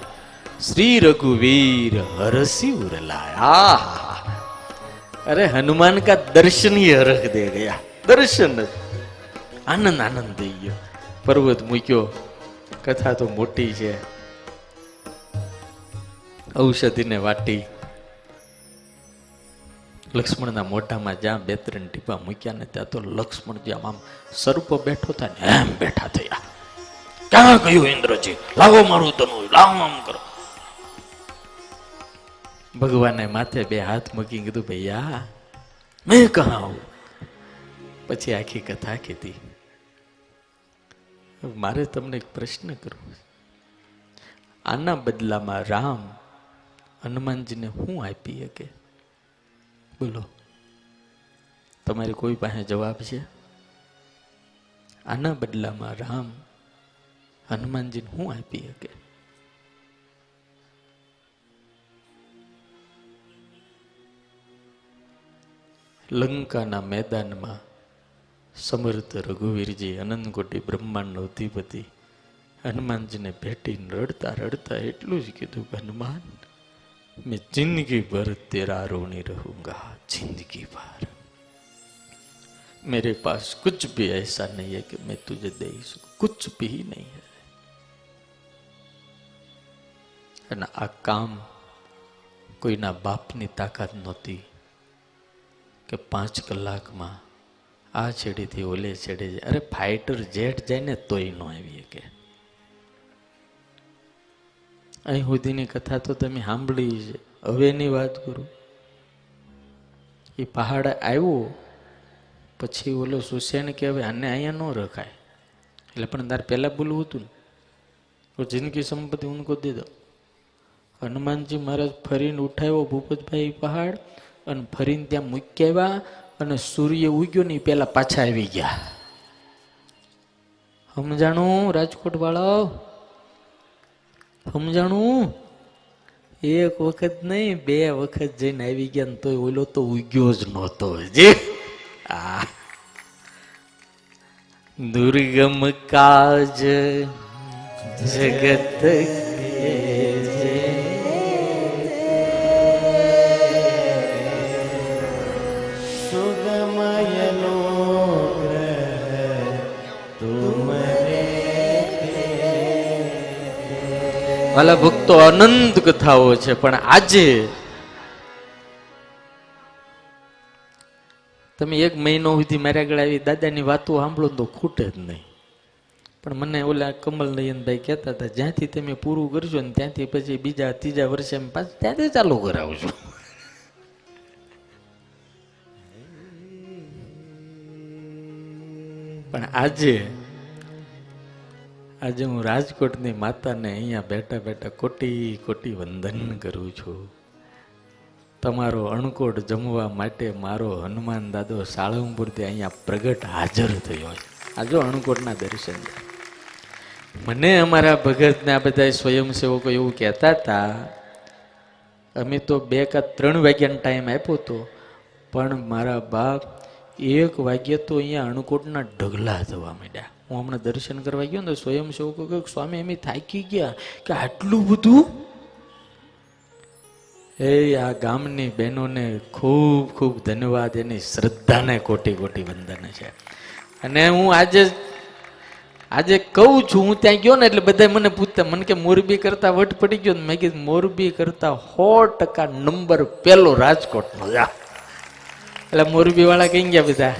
श्री रघुवीर हरसी उरलाया। अरे हनुमान का दर्शन ही हरख दे गया। दर्शन आनंद आनंद दे गयो। पर्वत मूक्यो। कथा तो मोटी है। औषधि ने वाटी लक्ष्मण मोटा में ज्या बे त्रण टीपा मूक्या ने त्या तो लक्ष्मण जी आम सर्प बैठो था ने एम बैठा थया। क्या कह्यो इंद्रजी लावो मारू तनु लावो आम करो। भगवाने माथे बे हाथ मूकी कीधु भैया मैं कहाँ हूँ। पछी आखी कथा कीधी। मारे तमने एक प्रश्न करवो। आना बदला में राम हनुमान जी ने हूँ आपी हके बोलो। तुम्हारे कोई पासे जवाब है? आना बदला में राम हनुमान जी हूँ आपी हके। लंका ना मैदान में समर्थ रघुवीर जी अनंत कोटि ब्रह्मांड अधिपति हनुमान जी ने भेटी रड़ता रड़ता एटलू ज कीधु हनुमान मैं जिंदगी भर तेरा रोने रहूंगा। जिंदगी भर मेरे पास कुछ भी ऐसा नहीं है कि मैं तुझे दे सकूं। कुछ भी नहीं है। ना आ काम कोई ना बाप नी ताकत नोती कि 5 कलाक में आ छेड़ी थी ओले छेड़े जाए। अरे फाइटर जेट जाए ने तोय नो आवी के। अहीं सुधीनी कथा तो तमे सांभळी छे। हवेनी वात करूं। ए पहाड़ आव्यो पछी ओलो सुसेन कहेवाय आने अहींया न रखाय एटले पण तार पहेला बोलवुं हतुं ने। जिंदगी संपत्ति उनको दे दो। हनुमान जी महाराज फरीने उठाव्यो भूपतभाई पहाड़ अने फरीने त्यां मूकी आव्या अने सूर्य उग्यो ने पहेला पाछा आवी गया। समजाणु राजकोट वाळाओ? समझाणु? एक वखत नहीं 2 वखत जईने आई गया तो ओलो तो उग्यो ज नहोतो। जी दुर्गम काज जगत केजे वाला भक्तो अनंत कथाओ छे। पण आजे तमे 1 महीनो सुधी मारा आगळ आवी दादानी वातो सांभळो तो खूटे ज नहीं। पण मने ओला कमल नयन भाई कहता था ज्यांथी तमे पूरुं करजो ने त्यांथी पछी बीजा तीजा वर्षे में पाछ त्यांथी चालू करावजो। આજે આજે હું રાજકોટની માતાને અહીંયા બેઠા બેઠા કોટી કોટી વંદન કરું છું। તમારો અણકોટ જમવા માટે મારો હનુમાન દાદો સાળંગપુરથી અહીંયા પ્રગટ હાજર થયો છે। આ જો અણકોટના દર્શન મને અમારા ભગતને આ બધા સ્વયંસેવકો એવું કહેતા હતા, અમે તો 2 કે 3 વાગ્યાનો ટાઈમ આપ્યો હતો, પણ મારા બાપ 1 વાગ્યે તો અહીંયા અણકોટના ઢગલા થવા માંડ્યા। હું હમણાં દર્શન કરવા ગયો ને સ્વયંસેવકો કહ્યું સ્વામી એમ થાકી ગયા કે આટલું બધું। એ આ ગામની બહેનોને ખૂબ ખૂબ ધન્યવાદ, એની શ્રદ્ધાને કોટી કોટી વંદન છે। અને હું આજે આજે કહું છું, હું ત્યાં ગયો ને એટલે બધા મને પૂછતા, મને કે મોરબી કરતા વટ પડી ગયો ને? મેં કીધું મોરબી કરતા 100% નંબર પહેલો રાજકોટનો જા। એટલે મોરબી વાળા કઈ ગયા બધા,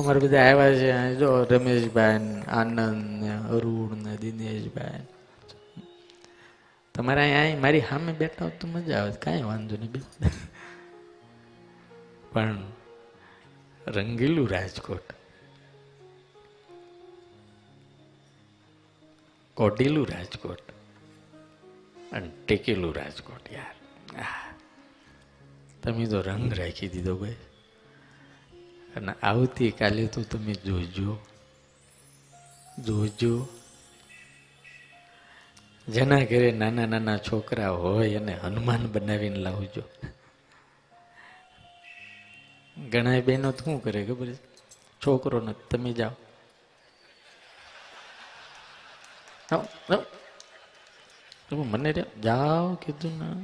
અમારે બધા આવ્યા છે। જો રમેશભાઈ ને આનંદ ને અરુણ ને દિનેશભાઈ તમારા અહીંયા મારી સામે બેઠા હોત તો મજા આવે, કાંઈ વાંધો નહીં બેન, પણ રંગીલું રાજકોટ, કોઢીલું રાજકોટ અને ટેકેલું રાજકોટ, યાર તમે તો રંગ રાખી દીધો ભાઈ। અને આવતીકાલે તો તમે જોજો જોજો, જેના ઘરે નાના નાના છોકરા હોય અને હનુમાન બનાવીને લાવજો। ઘણા બહેનો શું કરે ખબર છે, છોકરો નથી, તમે જાઓ મને રે જાઓ કીધું ના।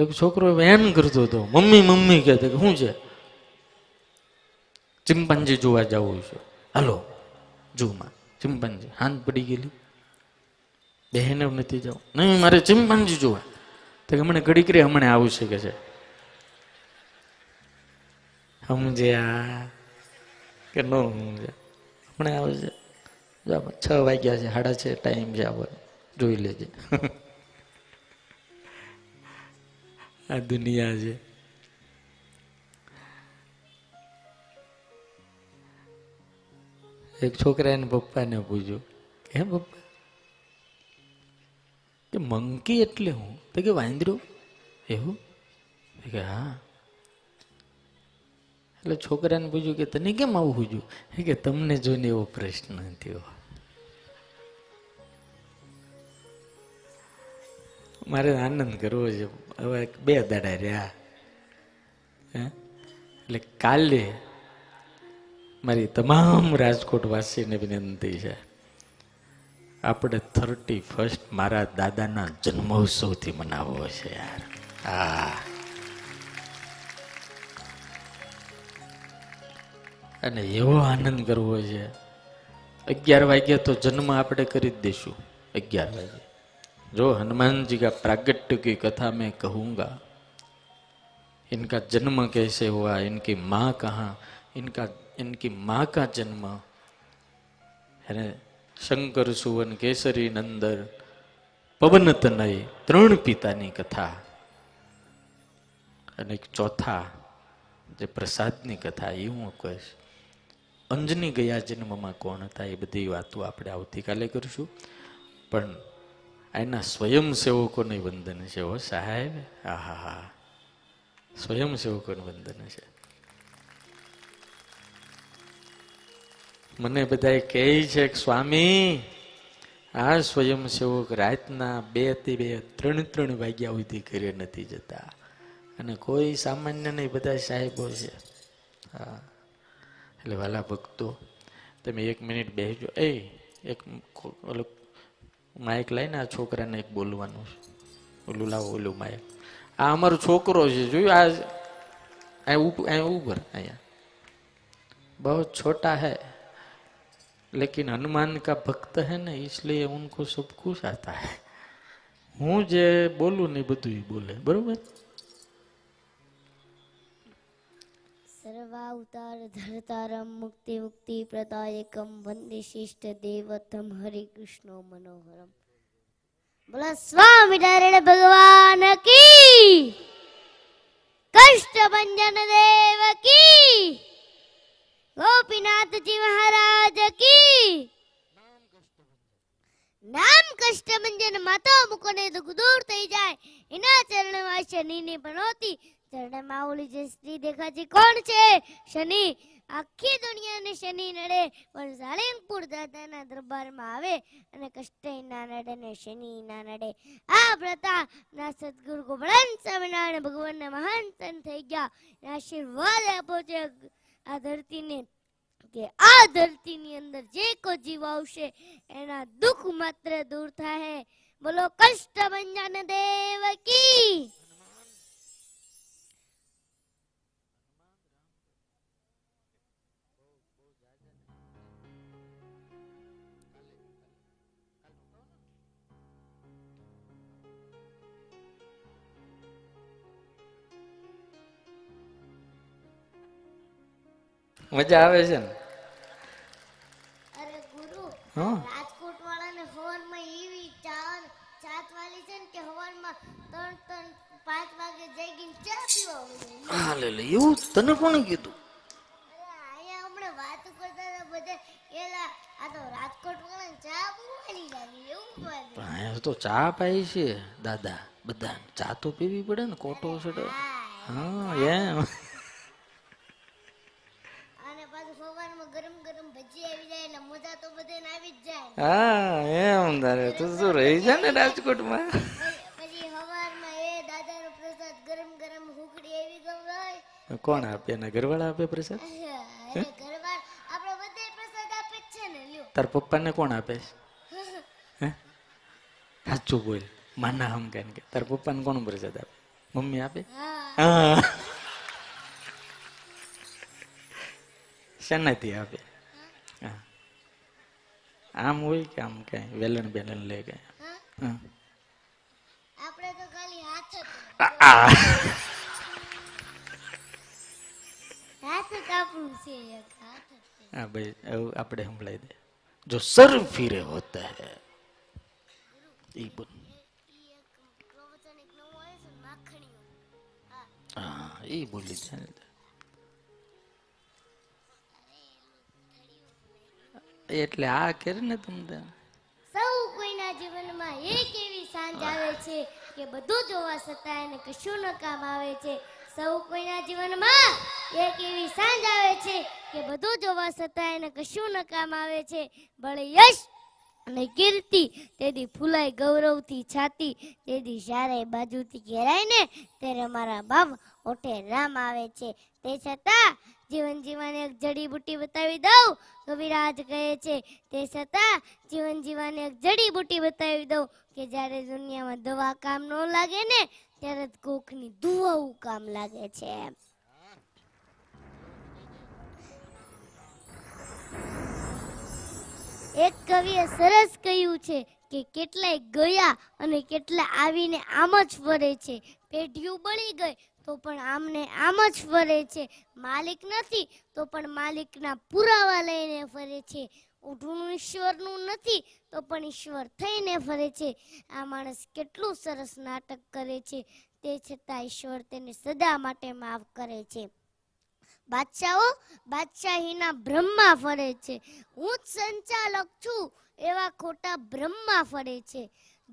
એક છોકરો એમ કરતો હતો, મમ્મી મમ્મી કહેતો કે શું છે, ચિમ્પાન્જી જોવા જવું છે, હાલો જુમાં ચિમ્પાન્જી, હાથ પડી ગયેલી બહેને નથી જાવ, નહીં મારે ચિમ્પાન્જી જોવા, તો કે મને ઘડીક રે હમણે આવું છે કે છે, સમજ્યા કે ન સમજ્યા, હમણે આવે છે, 6 વાગ્યા છે, 6:30 ટાઈમ છે, આવો જોઈ લેજે। આ દુનિયા છે, એક છોકરા એને પપ્પાને પૂછ્યું કે પપ્પા કે મંકી એટલે હું? તો કે વાંદરું, એવું? કે હા। એટલે છોકરાને પૂછ્યું કે તને કેમ આવું પૂછ્યું? કે તમને જોઈને એવો પ્રશ્ન થયો, મારે આનંદ કરવો છે। હવે 2 દાડા રહ્યા, એટલે કાલે મારી તમામ રાજકોટ વાસીને વિનંતી છે, આપણે 31st મારા દાદાના જન્મોત્સવથી મનાવવો છે યાર। હા, અને એવો આનંદ કરવો છે। 11 વાગ્યે તો જન્મ આપણે કરી જ દઈશું, 11 વાગે। जो हनुमान जी का प्रागट्य की कथा मैं कहूँगा, इनका जन्म कैसे हुआ, इनकी माँ कहाँ, इनकी माँ का जन्म है शंकर सुवन केसरी नंदर पवन तनय 3 पिता की कथा, और एक चौथा जो प्रसाद की कथा। यूँ कहीश अंजनी गया जन्म में कौन था, ये बड़ी बातों आपणे आवतीकाले करशुं। पण आना स्वयंसेवको ने वंदन है हो साहेब। आहा हा, स्वयंसेवको ने वंदन है। मने बधाए कही है स्वामी आ स्वयंसेवक रातना 2 થી 3 वाग्या सुधी घरे नहीं जता, अने कोई सामान्य नहीं, बधा साहेबो है। हाँ एटले वाला भक्तो तमे 1 મિનિટ બેસજો। ए एक ओलो માઇક લઈને આ છોકરાને એક બોલવાનું છે, ઓલું લાવો ઓલું માઇક। આ અમારો છોકરો છે, જોયું આ ઉપર અહીંયા બહુ છોટા હૈ લેકિન હનુમાન કા ભક્ત હૈ ને इसलिए उनको सब कुछ आता है। હું જે બોલું ને બધું બોલે બરોબર। सर्वावतार धरतारम मुक्ति मुक्ति प्रदायकम वंदे श्रेष्ठ देवतम हरि कृष्णो मनोहरम। बोला स्वामी नारायण भगवान की। कष्ट भंजन देव की, गोपीनाथ जी महाराज की। नाम कष्ट भंजन माता मुकने दुख दूर थी जाए इना चरण में शनि ने बनोती। चरण माउली जैसी देखा जी कौन छे शनि। आखी दुनिया ने शनि नड़े पर सालेमपुर दादा ना दरबार में आवे अने कष्टे ना नड़े ने शनि ना नड़े। आ प्रता ना सद्गुरु गोवर्धन स्वामीनारायण भगवान ने महान संत थई गया। आशीर्वाद आपो जे आ धरती ने के आ धरती नी अंदर जे को जीव आवशे एना दुख मात्र दूर थाय। बोलो कष्ट भंजन देव की। मजा आवे छे ने। अरे गुरु राजकोट वाला ने हवन में ईवी चान सात वाली छे ने के हवन में 3-3-5 वागे जगीन चા પીવો। હાલેલુયા એવું તને કોણે કીધું? અરે આયા આપણે વાત કરતા હતા બધે એલા આ તો રાજકોટ વાળા ને ચા પીવાની લાગી એવું બોલે। પણ આયા તો ચા પાઈ છે દાદા બધા ચા તો પીવી પડે ને કોટો છડે। હા એમ કોણ આપે ને ઘરવાળા આપે પ્રસાદ? તાર પપ્પા ને કોણ આપે? સાચું બોલ માના હમ કે તાર પપ્પા ને કોણ પ્રસાદ આપે? મમ્મી આપે? હા શેનાથી આપે? આમ હોય કે આમ કઈ વેલણ બેલણ લે કઈ? આપણે તો ખાલી હાથ હાથ કાપું છે એક હાથ હા ભાઈ આપણે સંભળાઈ દે જો સર ફીરે હોતા હે ઈ બોલ ઈ એક પ્રવચન એક નવો આવે છે માખણીઓ હા ઈ બોલી છે એટલે આ કરે ને તમને સૌ કોઈના જીવનમાં એક એવી સાંજ આવે છે કે બધું જોવા છતાં એને કશું ન કામ આવે છે। સૌ કોઈના જીવનમાં એક એવી સાંજ આવે છે કે બધું જોવા છતાં એને કશું ન કામ આવે છે। ભલે યશ અને કીર્તિ તેદી ફૂલાય ગૌરવથી છાતી તેદી ચારે બાજુથી ઘેરાઈને ત્યારે મારા બાપ ઓઠે રામ આવે છે। તે છતાં जीवन जीवाने एक जड़ी बूटी बतावी दो कविराज कहे छे। ते सता जीवन जीवाने एक जड़ी बूटी बतावी दो के जारे दुनिया में दवा काम न लागे ने त्यारे कोकनी दुआऊ काम लागे छे। एक कविए सरस कह्यु छे के केटला गया अने केटला आवीने आम ज फरे छे। पेढियु बळी गई तो पण आमने आम ज फरे छे। मालिक नथी तो पण मालिकना पुरावा लईने फरे छे। ऊठुं ईश्वरनुं नथी तो पण ईश्वर थईने फरे छे। आ माणस केटलुं सरस नाटक करे छे ते छतां ईश्वर तेने सदा माटे माफ करे छे। बादशाहो बादशाहीना ब्रह्मा फरे छे। हूं ज संचालक छुं एवा खोटा ब्रह्मा फरे छे।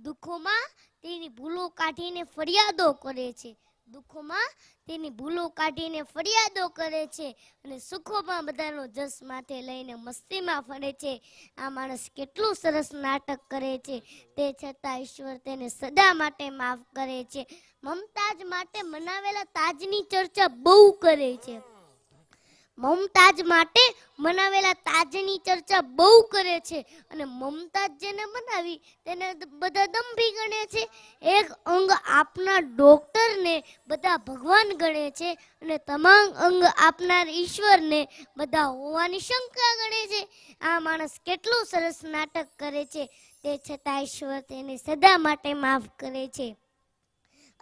दुखोमां तेनी भूलो काढीने फरियादो करे छे। दुखों में तेनी भूलो काढीने फरियादो करे छे अने सुखों में बधानो जस माथे लईने मस्ती में फरे छे। आ माणस केटलुं सरस नाटक करे छे ते छतां ईश्वर तेने सदा माटे माफ करे छे। ममताज माटे मनावेला ताजनी चर्चा बहु करे छे। ममताज माटे मनावेला ताजनी चर्चा बहु करे छे अने ममताज जेने मनावी तेने बधा दंभी गणे छे। एक अंग आपना डॉक्टर ने बधा भगवान गणे छे अने तमाम अंग आपना ईश्वर ने बधा होवानी शंका गणे छे। आ माणस केटलुं सरस नाटक करे छे ते छतां ईश्वर तेने सदा माटे माफ करे छे।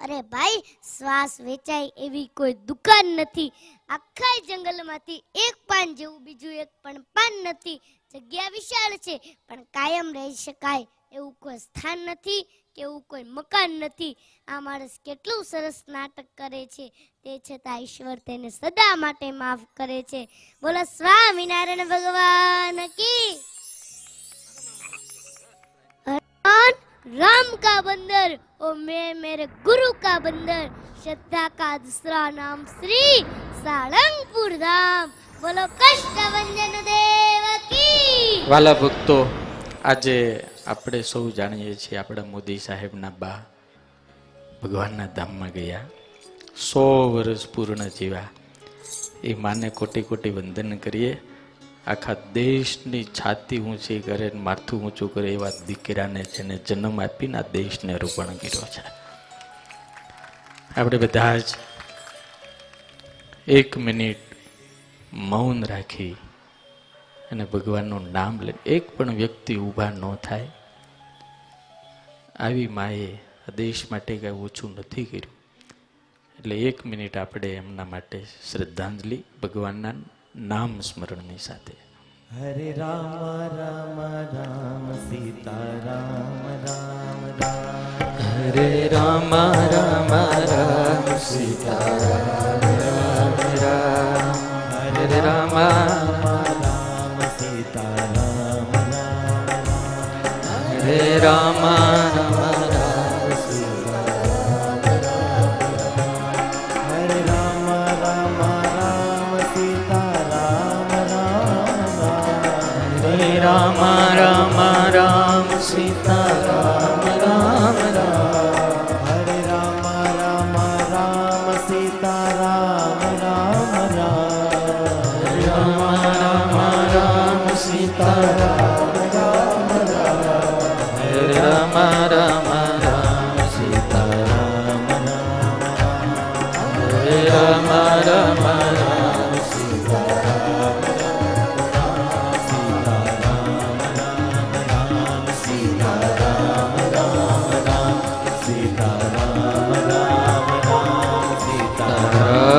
अरे भाई श्वास वेचाय एवी कोई दुकान नथी। आखा जंगलमांथी एक पान जेवुं बीजुं एक पण पान नथी। जग्या विशाळ छे पण कायम रही शकाय एवुं कोई स्थान नथी। એવું કોઈ મકાન નથી। આ માણસ કેટલું સરસ નાટક કરે છે, તે છતાં ઈશ્વર તેને સદા માટે માફ કરે છે। બોલો સ્વામિનારાયણ ભગવાન કી। राम का बंदर और मैं मेरे गुरु का बंदर, श्रद्धा का दूसरा नाम श्री सारंगपुर धाम। बोलो कष्ट वंदन देव की। वाला भक्तों, आज આપણે સૌ જાણીએ છીએ આપણા મોદી સાહેબના બા ભગવાનના ધામમાં ગયા, 100 વર્ષ પૂર્ણ જીવા। એ માને કોટી કોટી વંદન કરીએ। आखा देश की छाती ऊँची करे, माथू ऊँचू करे एवा दीकरा ने जेने जन्म आपीने देश ने रूपण कर्यो छे। आपणे बधा ज 1 मिनिट मौन राखी अने भगवाननुं नाम ले। एक पण व्यक्ति ऊभा न थाय, आवी माए देश माटे कांई ओछुं नथी कर्युं। एटले 1 मिनिट आपणे एमना माटे श्रद्धांजलि भगवानना नाम स्मरण नी साथे। हरे राम राम राम सीता राम राम राम, हरे राम राम राम सीता राम राम राम, हरे राम राम सीता राम राम राम, हरे राम राम राम सीता राम राम, हरे राम राम राम राम राम सीता राम राम राम, हरे राम राम राम सीता राम राम राम, हरे राम राम राम सीता राम राम राम, हरे राम राम राम सीता राम राम राम, हरे राम राम राम सीता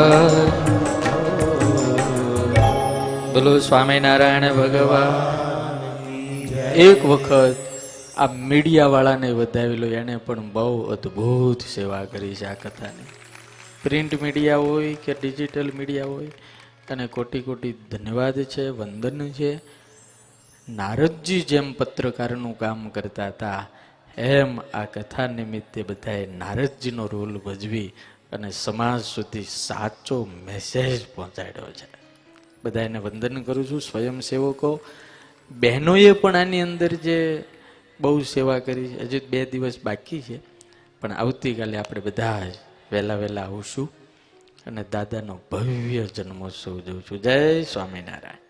राम स्वामीनारायण भगवान। एक वक्त आ मीडिया वाला ने बधावेलो, एने पण बहु अद्भुत सेवा करी छे। आ कथा ने प्रिंट मीडिया होय के डिजिटल मीडिया होय, तने कोटी कोटी धन्यवाद छे, वंदन छे। नारद जी जेम पत्रकारनुं काम करता था, एम आ कथा निमित्ते बधाए नारद जी नो रोल भजवी अने समाज सुधी साचो मेसेज पहोंचाड्यो छे। बधाने वंदन करूँ छूँ। स्वयंसेवकों बहनोंए पण आनी अंदर जे बहु सेवा करी। हजू 2 दिवस बाकी है, पण आवती काले आपणे बधा वहेला वहेला आवशुं अने दादानो भव्य जन्मोत्सव जोशुं। जय स्वामीनारायण।